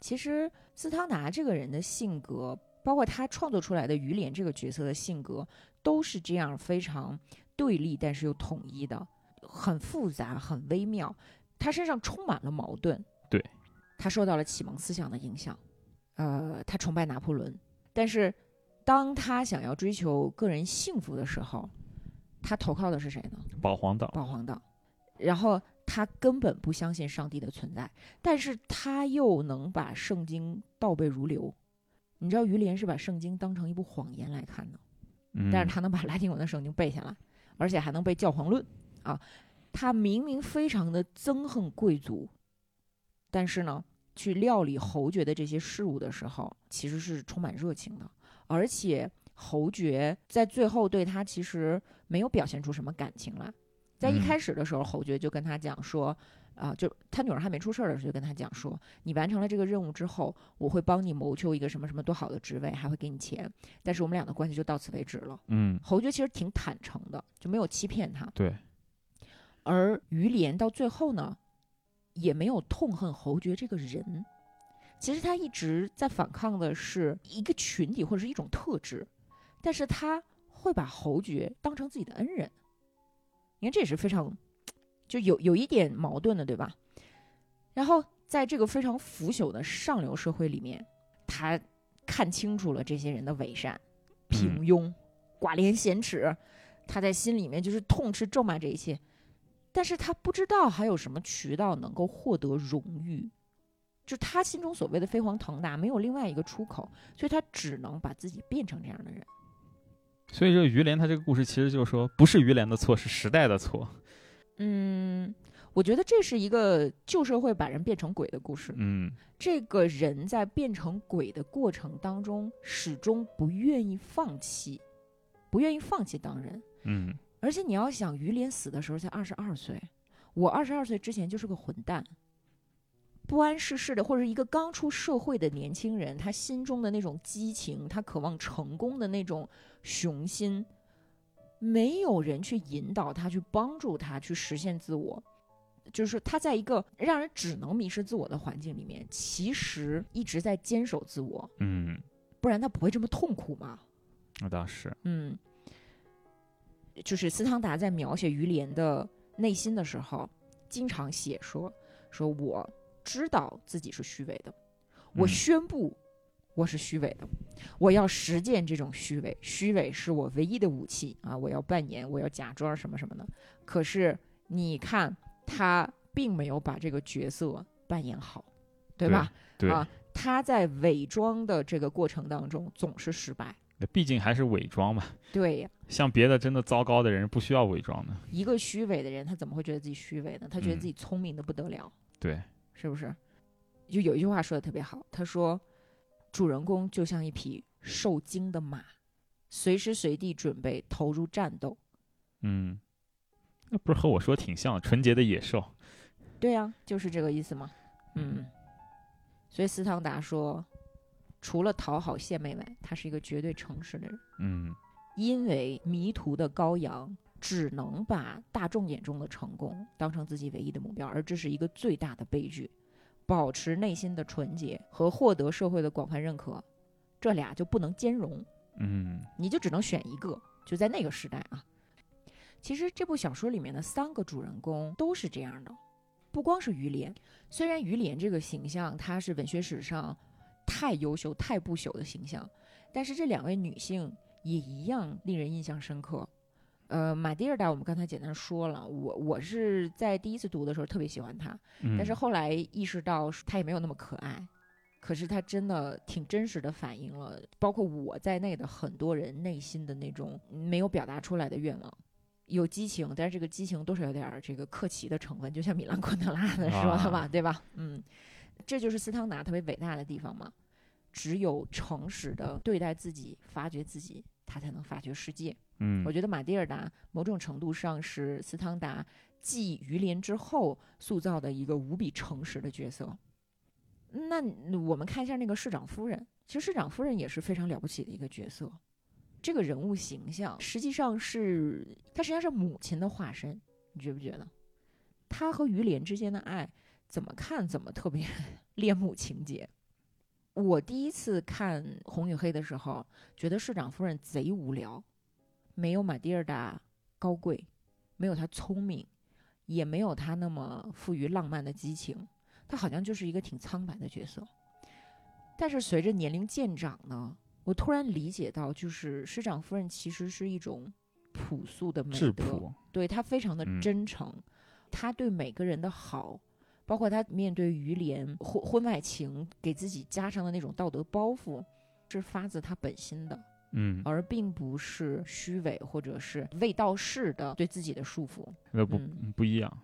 其实斯汤达这个人的性格，包括他创作出来的于连这个角色的性格，都是这样非常对立但是又统一的，很复杂，很微妙，他身上充满了矛盾。对，他受到了启蒙思想的影响。他崇拜拿破仑，但是当他想要追求个人幸福的时候，他投靠的是谁呢？保皇党。然后他根本不相信上帝的存在，但是他又能把圣经倒背如流。你知道于连是把圣经当成一部谎言来看的，但是他能把拉丁文的圣经背下来，而且还能背教皇论啊！他明明非常的憎恨贵族，但是呢，去料理侯爵的这些事物的时候，其实是充满热情的。而且侯爵在最后对他其实没有表现出什么感情来。在一开始的时候，侯爵就跟他讲说，就他女儿还没出事的时候，就跟他讲说，你完成了这个任务之后，我会帮你谋求一个什么什么多好的职位，还会给你钱，但是我们俩的关系就到此为止了。嗯，侯爵其实挺坦诚的，就没有欺骗他。对。而于连到最后呢，也没有痛恨侯爵这个人，其实他一直在反抗的是一个群体或者是一种特质，但是他会把侯爵当成自己的恩人。你看这也是非常就有一点矛盾的，对吧？然后在这个非常腐朽的上流社会里面，他看清楚了这些人的伪善、平庸、寡廉鲜耻，他在心里面就是痛斥咒骂这一切，但是他不知道还有什么渠道能够获得荣誉，就他心中所谓的飞黄腾达没有另外一个出口，所以他只能把自己变成这样的人。所以这于连他这个故事其实就是说，不是于连的错，是时代的错。嗯，我觉得这是一个旧社会把人变成鬼的故事。嗯，这个人在变成鬼的过程当中，始终不愿意放弃当人。嗯，而且你要想，于连死的时候才22岁，我22岁之前就是个混蛋，不谙世事的，或者一个刚出社会的年轻人，他心中的那种激情，他渴望成功的那种雄心，没有人去引导他，去帮助他，去实现自我。就是他在一个让人只能迷失自我的环境里面，其实一直在坚守自我。嗯，不然他不会这么痛苦嘛。那倒是。嗯，就是斯汤达在描写于连的内心的时候，经常写说我知道自己是虚伪的，我宣布我是虚伪的，我要实践这种虚伪，虚伪是我唯一的武器啊！我要扮演，我要假装什么什么的。可是你看，他并没有把这个角色扮演好，对吧？对啊，他在伪装的这个过程当中总是失败。毕竟还是伪装嘛。对呀，像别的真的糟糕的人不需要伪装的。一个虚伪的人，他怎么会觉得自己虚伪呢？他觉得自己聪明的不得了。对。是不是？就有一句话说的特别好，他说主人公就像一匹受惊的马，随时随地准备投入战斗。嗯，那不是和我说挺像纯洁的野兽。对啊，就是这个意思嘛。嗯，所以斯汤达说，除了讨好献媚外，他是一个绝对诚实的人。嗯，因为迷途的羔羊只能把大众眼中的成功当成自己唯一的目标，而这是一个最大的悲剧。保持内心的纯洁和获得社会的广泛认可，这俩就不能兼容。嗯，你就只能选一个，就在那个时代啊。其实这部小说里面的3个主人公都是这样的，不光是于连。虽然于连这个形象她是文学史上太优秀太不朽的形象，但是这2位女性也一样令人印象深刻。马蒂尔达我们刚才简单说了，我是在第一次读的时候特别喜欢她，但是后来意识到她也没有那么可爱，可是她真的挺真实的反映了包括我在内的很多人内心的那种没有表达出来的愿望。有激情，但是这个激情多少有点这个克奇的成分，就像米兰昆德拉的说的嘛，对吧？嗯，这就是斯汤达特别伟大的地方嘛，只有诚实的对待自己，发掘自己，他才能发掘世界。嗯，我觉得马蒂尔达某种程度上是斯汤达继于连之后塑造的一个无比诚实的角色。那我们看一下那个市长夫人，其实市长夫人也是非常了不起的一个角色。这个人物形象实际上是母亲的化身，你觉不觉得？她和于连之间的爱，怎么看怎么特别恋母情节。我第一次看《红与黑》的时候，觉得市长夫人贼无聊。没有马蒂尔达高贵，没有她聪明，也没有她那么富于浪漫的激情，她好像就是一个挺苍白的角色。但是随着年龄渐长呢，我突然理解到，就是市长夫人其实是一种朴素的美德，对，她非常的真诚，她对每个人的好，包括她面对于连婚外情给自己加上的那种道德包袱，是发自她本心的。嗯，而并不是虚伪或者是卫道士的对自己的束缚，那不一样，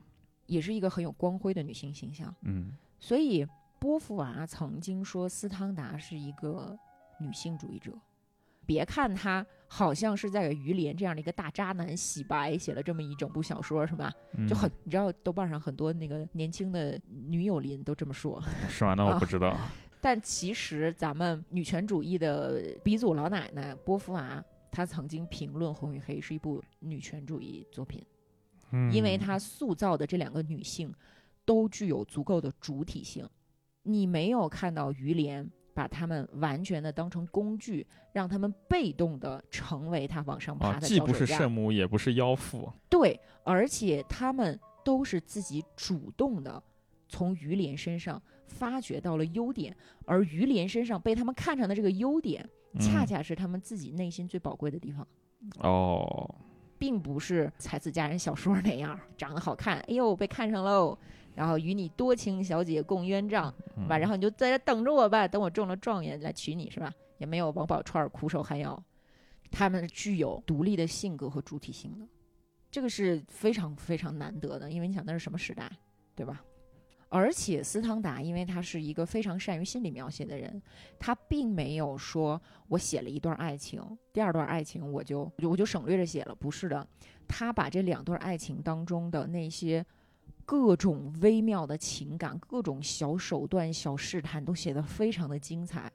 也是一个很有光辉的女性形象。嗯，所以波伏娃曾经说斯汤达是一个女性主义者。别看她好像是在给于连这样的一个大渣男洗白，写了这么一整部小说，是吧？就很，你知道豆瓣上很多那个年轻的女友邻都这么说，是吗？那我不知道。但其实咱们女权主义的鼻祖老奶奶波伏娃，她曾经评论《红与黑》是一部女权主义作品，因为她塑造的这2个女性都具有足够的主体性。你没有看到于连把她们完全的当成工具，让她们被动的成为她往上爬的既不是圣母也不是妖妇，对，而且她们都是自己主动的从于连身上发掘到了优点，而于连身上被他们看上的这个优点恰恰是他们自己内心最宝贵的地方。哦，并不是才子佳人小说那样长得好看，哎呦被看上喽，然后与你多情小姐共冤账吧，然后你就在这等着我吧，等我中了状元来娶你是吧，也没有王宝钏苦守寒窑。他们具有独立的性格和主体性的，这个是非常非常难得的，因为你想那是什么时代对吧。而且斯汤达因为他是一个非常善于心理描写的人，他并没有说我写了一段爱情，第二段爱情我就省略着写了，不是的，他把这两段爱情当中的那些各种微妙的情感，各种小手段小试探都写得非常的精彩。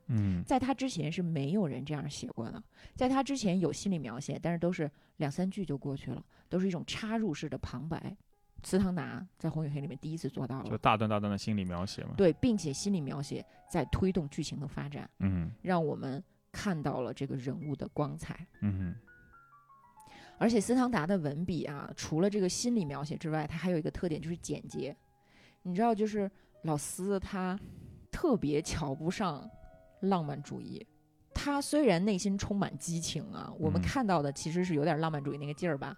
在他之前是没有人这样写过的，在他之前有心理描写，但是都是两三句就过去了，都是一种插入式的旁白。斯汤达在《红与黑》里面第一次做到了，就大段大段的心理描写嘛。对，并且心理描写在推动剧情的发展，让我们看到了这个人物的光彩。而且斯汤达的文笔啊，除了这个心理描写之外，它还有一个特点就是简洁。你知道，就是老斯他特别瞧不上浪漫主义。他虽然内心充满激情啊，我们看到的其实是有点浪漫主义那个劲儿吧。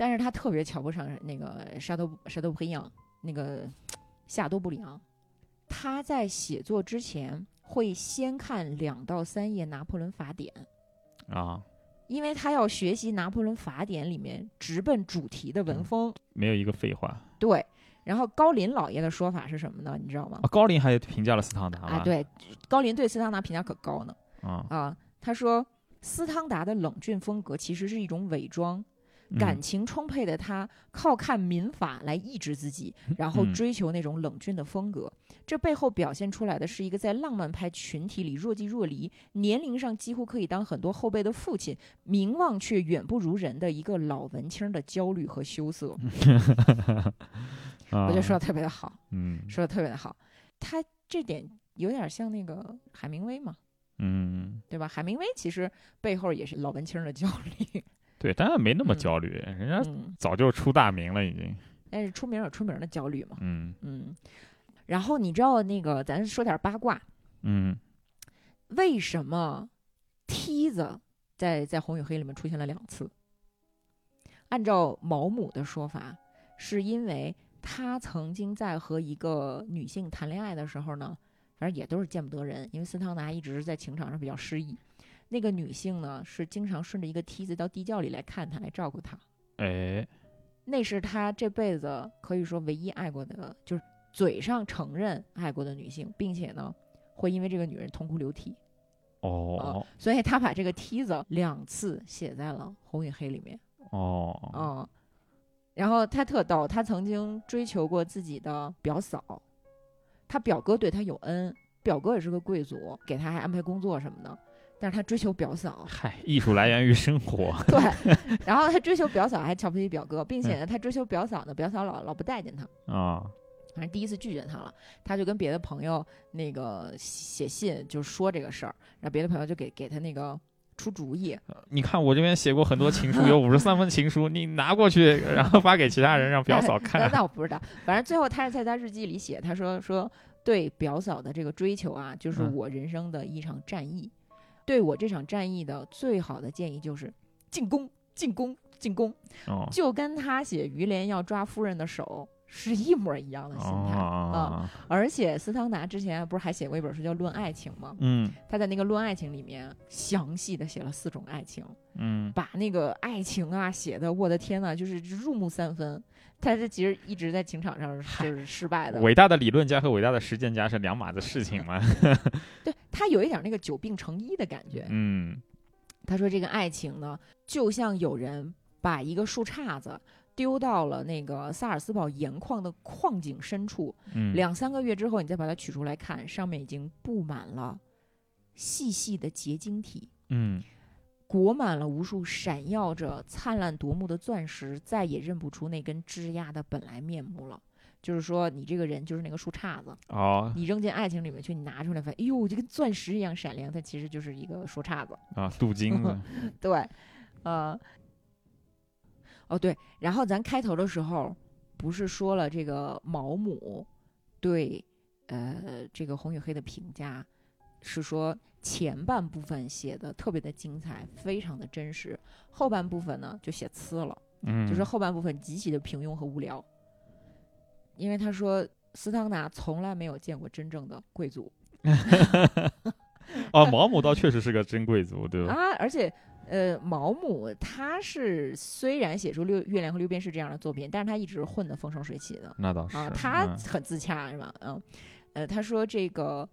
但是他特别瞧不上那个沙多布里昂，那个夏多布里昂。他在写作之前会先看2到3页拿破仑法典啊，因为他要学习拿破仑法典里面直奔主题的文风，没有一个废话。对，然后高林老爷的说法是什么呢？你知道吗？高林还评价了斯汤达啊，对，高林对斯汤达评价可高呢啊，他说斯汤达的冷峻风格其实是一种伪装。感情充沛的他靠看民法来抑制自己，然后追求那种冷峻的风格，这背后表现出来的是一个在浪漫派群体里若即若离，年龄上几乎可以当很多后辈的父亲，名望却远不如人的一个老文青的焦虑和羞涩。我觉得说的特别的好，说的特别的好。他这点有点像那个海明威嘛，对吧？海明威其实背后也是老文青的焦虑。对，当然没那么焦虑，人家早就出大名了已经。但是出名有出名的焦虑嘛。然后你知道那个，咱说点八卦。为什么梯子在《红与黑》里面出现了2次？按照毛姆的说法，是因为他曾经在和一个女性谈恋爱的时候呢，反正也都是见不得人，因为斯汤达一直在情场上比较失意。那个女性呢，是经常顺着一个梯子到地窖里来看他，来照顾他。哎，那是他这辈子可以说唯一爱过的，就是嘴上承认爱过的女性，并且呢，会因为这个女人痛哭流涕。所以他把这个梯子2次写在了《红与黑》里面。然后他特逗，他曾经追求过自己的表嫂，他表哥对他有恩，表哥也是个贵族，给他还安排工作什么的。但是他追求表嫂，艺术来源于生活。对，然后他追求表嫂还瞧不起表哥，并且呢，他追求表嫂呢，表嫂老不待见他啊，反正第一次拒绝他了，他就跟别的朋友那个写信，就说这个事儿，然后别的朋友就给他那个出主意。你看我这边写过很多情书，有53封情书，你拿过去，然后发给其他人让表嫂看。那我不知道，反正最后他是在他日记里写，他说对表嫂的这个追求啊，就是我人生的一场战役。对我这场战役的最好的建议就是进攻进攻进攻，就跟他写于连要抓夫人的手是一模一样的心态啊！而且斯汤达之前不是还写过一本书叫《论爱情》吗？他在那个《论爱情》里面详细的写了4种爱情，把那个爱情啊写的，我的天呐，就是入木3分。他是其实一直在情场上就是失败的。伟大的理论家和伟大的实践家是两码子事情嘛。对，他有一点那个久病成医的感觉。他说这个爱情呢，就像有人把一个树杈子丢到了那个萨尔斯堡盐矿的矿井深处，2、3个月之后你再把它取出来看，上面已经布满了细细的结晶体。裹满了无数闪耀着灿烂夺目的钻石，再也认不出那根枝桠的本来面目了。就是说你这个人就是那个树杈子，你扔进爱情里面去，你拿出来发现，哎呦，就跟钻石一样闪亮，它其实就是一个树杈子啊，镀金的。对，对，然后咱开头的时候不是说了这个毛姆对这个《红与黑》的评价是说，前半部分写的特别的精彩，非常的真实，后半部分呢就写呲了，就是后半部分极其的平庸和无聊。因为他说斯汤纳从来没有见过真正的贵族。啊，毛姆倒确实是个真贵族，对吧？啊，而且毛姆他是虽然写出月亮和六便士这样的作品，但是他一直混得风生水起的。那倒是啊，他很自洽，是吧？他说这个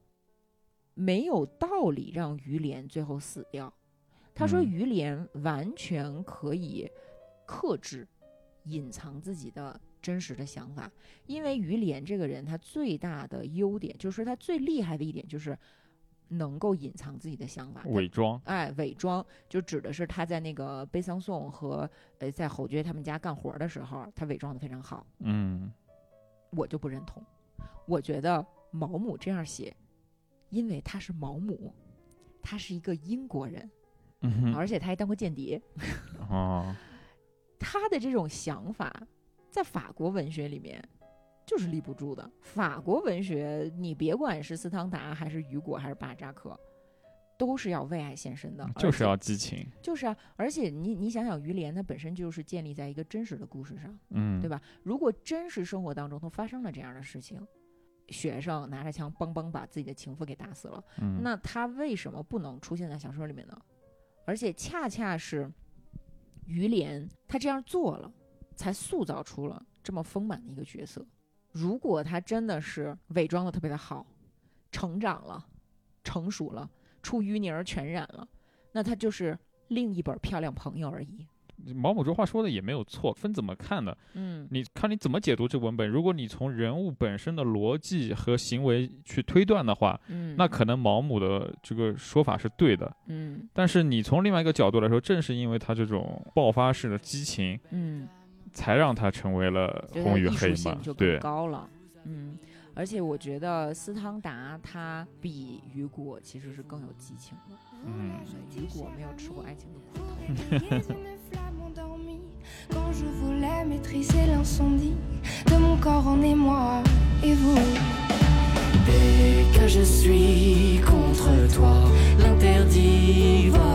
没有道理让于连最后死掉。他说于连完全可以克制、隐藏自己的真实的想法，因为于连这个人他最大的优点就是他最厉害的一点就是。能够隐藏自己的想法，伪装，伪装就指的是他在那个贝桑颂和在侯爵他们家干活的时候，他伪装的非常好。我就不认同，我觉得毛姆这样写，因为他是毛姆，他是一个英国人，而且他还当过间谍。哦，他的这种想法在法国文学里面。就是立不住的。法国文学，你别管是斯汤达还是雨果还是巴尔扎克，都是要为爱献身的，就是要激情。就是啊，而且你想想，于连它本身就是建立在一个真实的故事上，对吧？如果真实生活当中都发生了这样的事情，学生拿着枪梆梆把自己的情妇给打死了，那他为什么不能出现在小说里面呢？而且恰恰是于连他这样做了，才塑造出了这么丰满的一个角色。如果他真的是伪装的特别的好，成长了，成熟了，出淤泥而全染了，那他就是另一本漂亮朋友而已。毛姆这话说的也没有错，分怎么看的，你看你怎么解读这文本。如果你从人物本身的逻辑和行为去推断的话，那可能毛姆的这个说法是对的，但是你从另外一个角度来说，正是因为他这种爆发式的激情，才让他成为了红与黑嘛，对，高了，而且我觉得斯汤达他比雨果其实是更有激情的，雨果没有吃过爱情的苦头。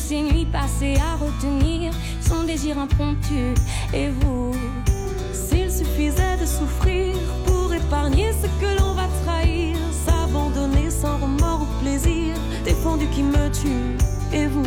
Ces nuits passées à retenir son désir impromptu et vous. S'il suffisait de souffrir pour épargner ce que l'on va trahir, s'abandonner sans remords ou plaisir, défendu qui me tue et vous.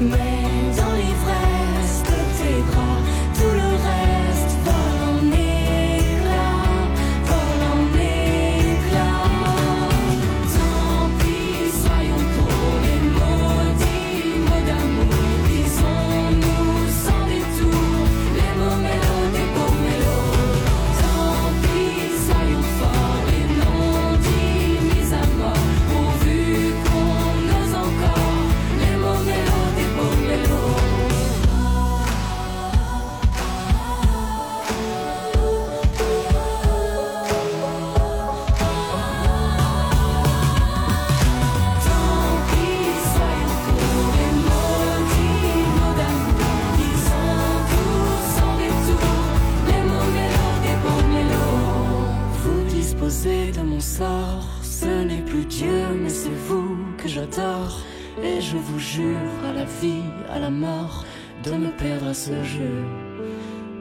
Mais dans l'ivresse de tes bras, tout le reste va.Et je vous jure à la vie, à la mort, de me perdre à ce jeu.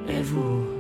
Et vous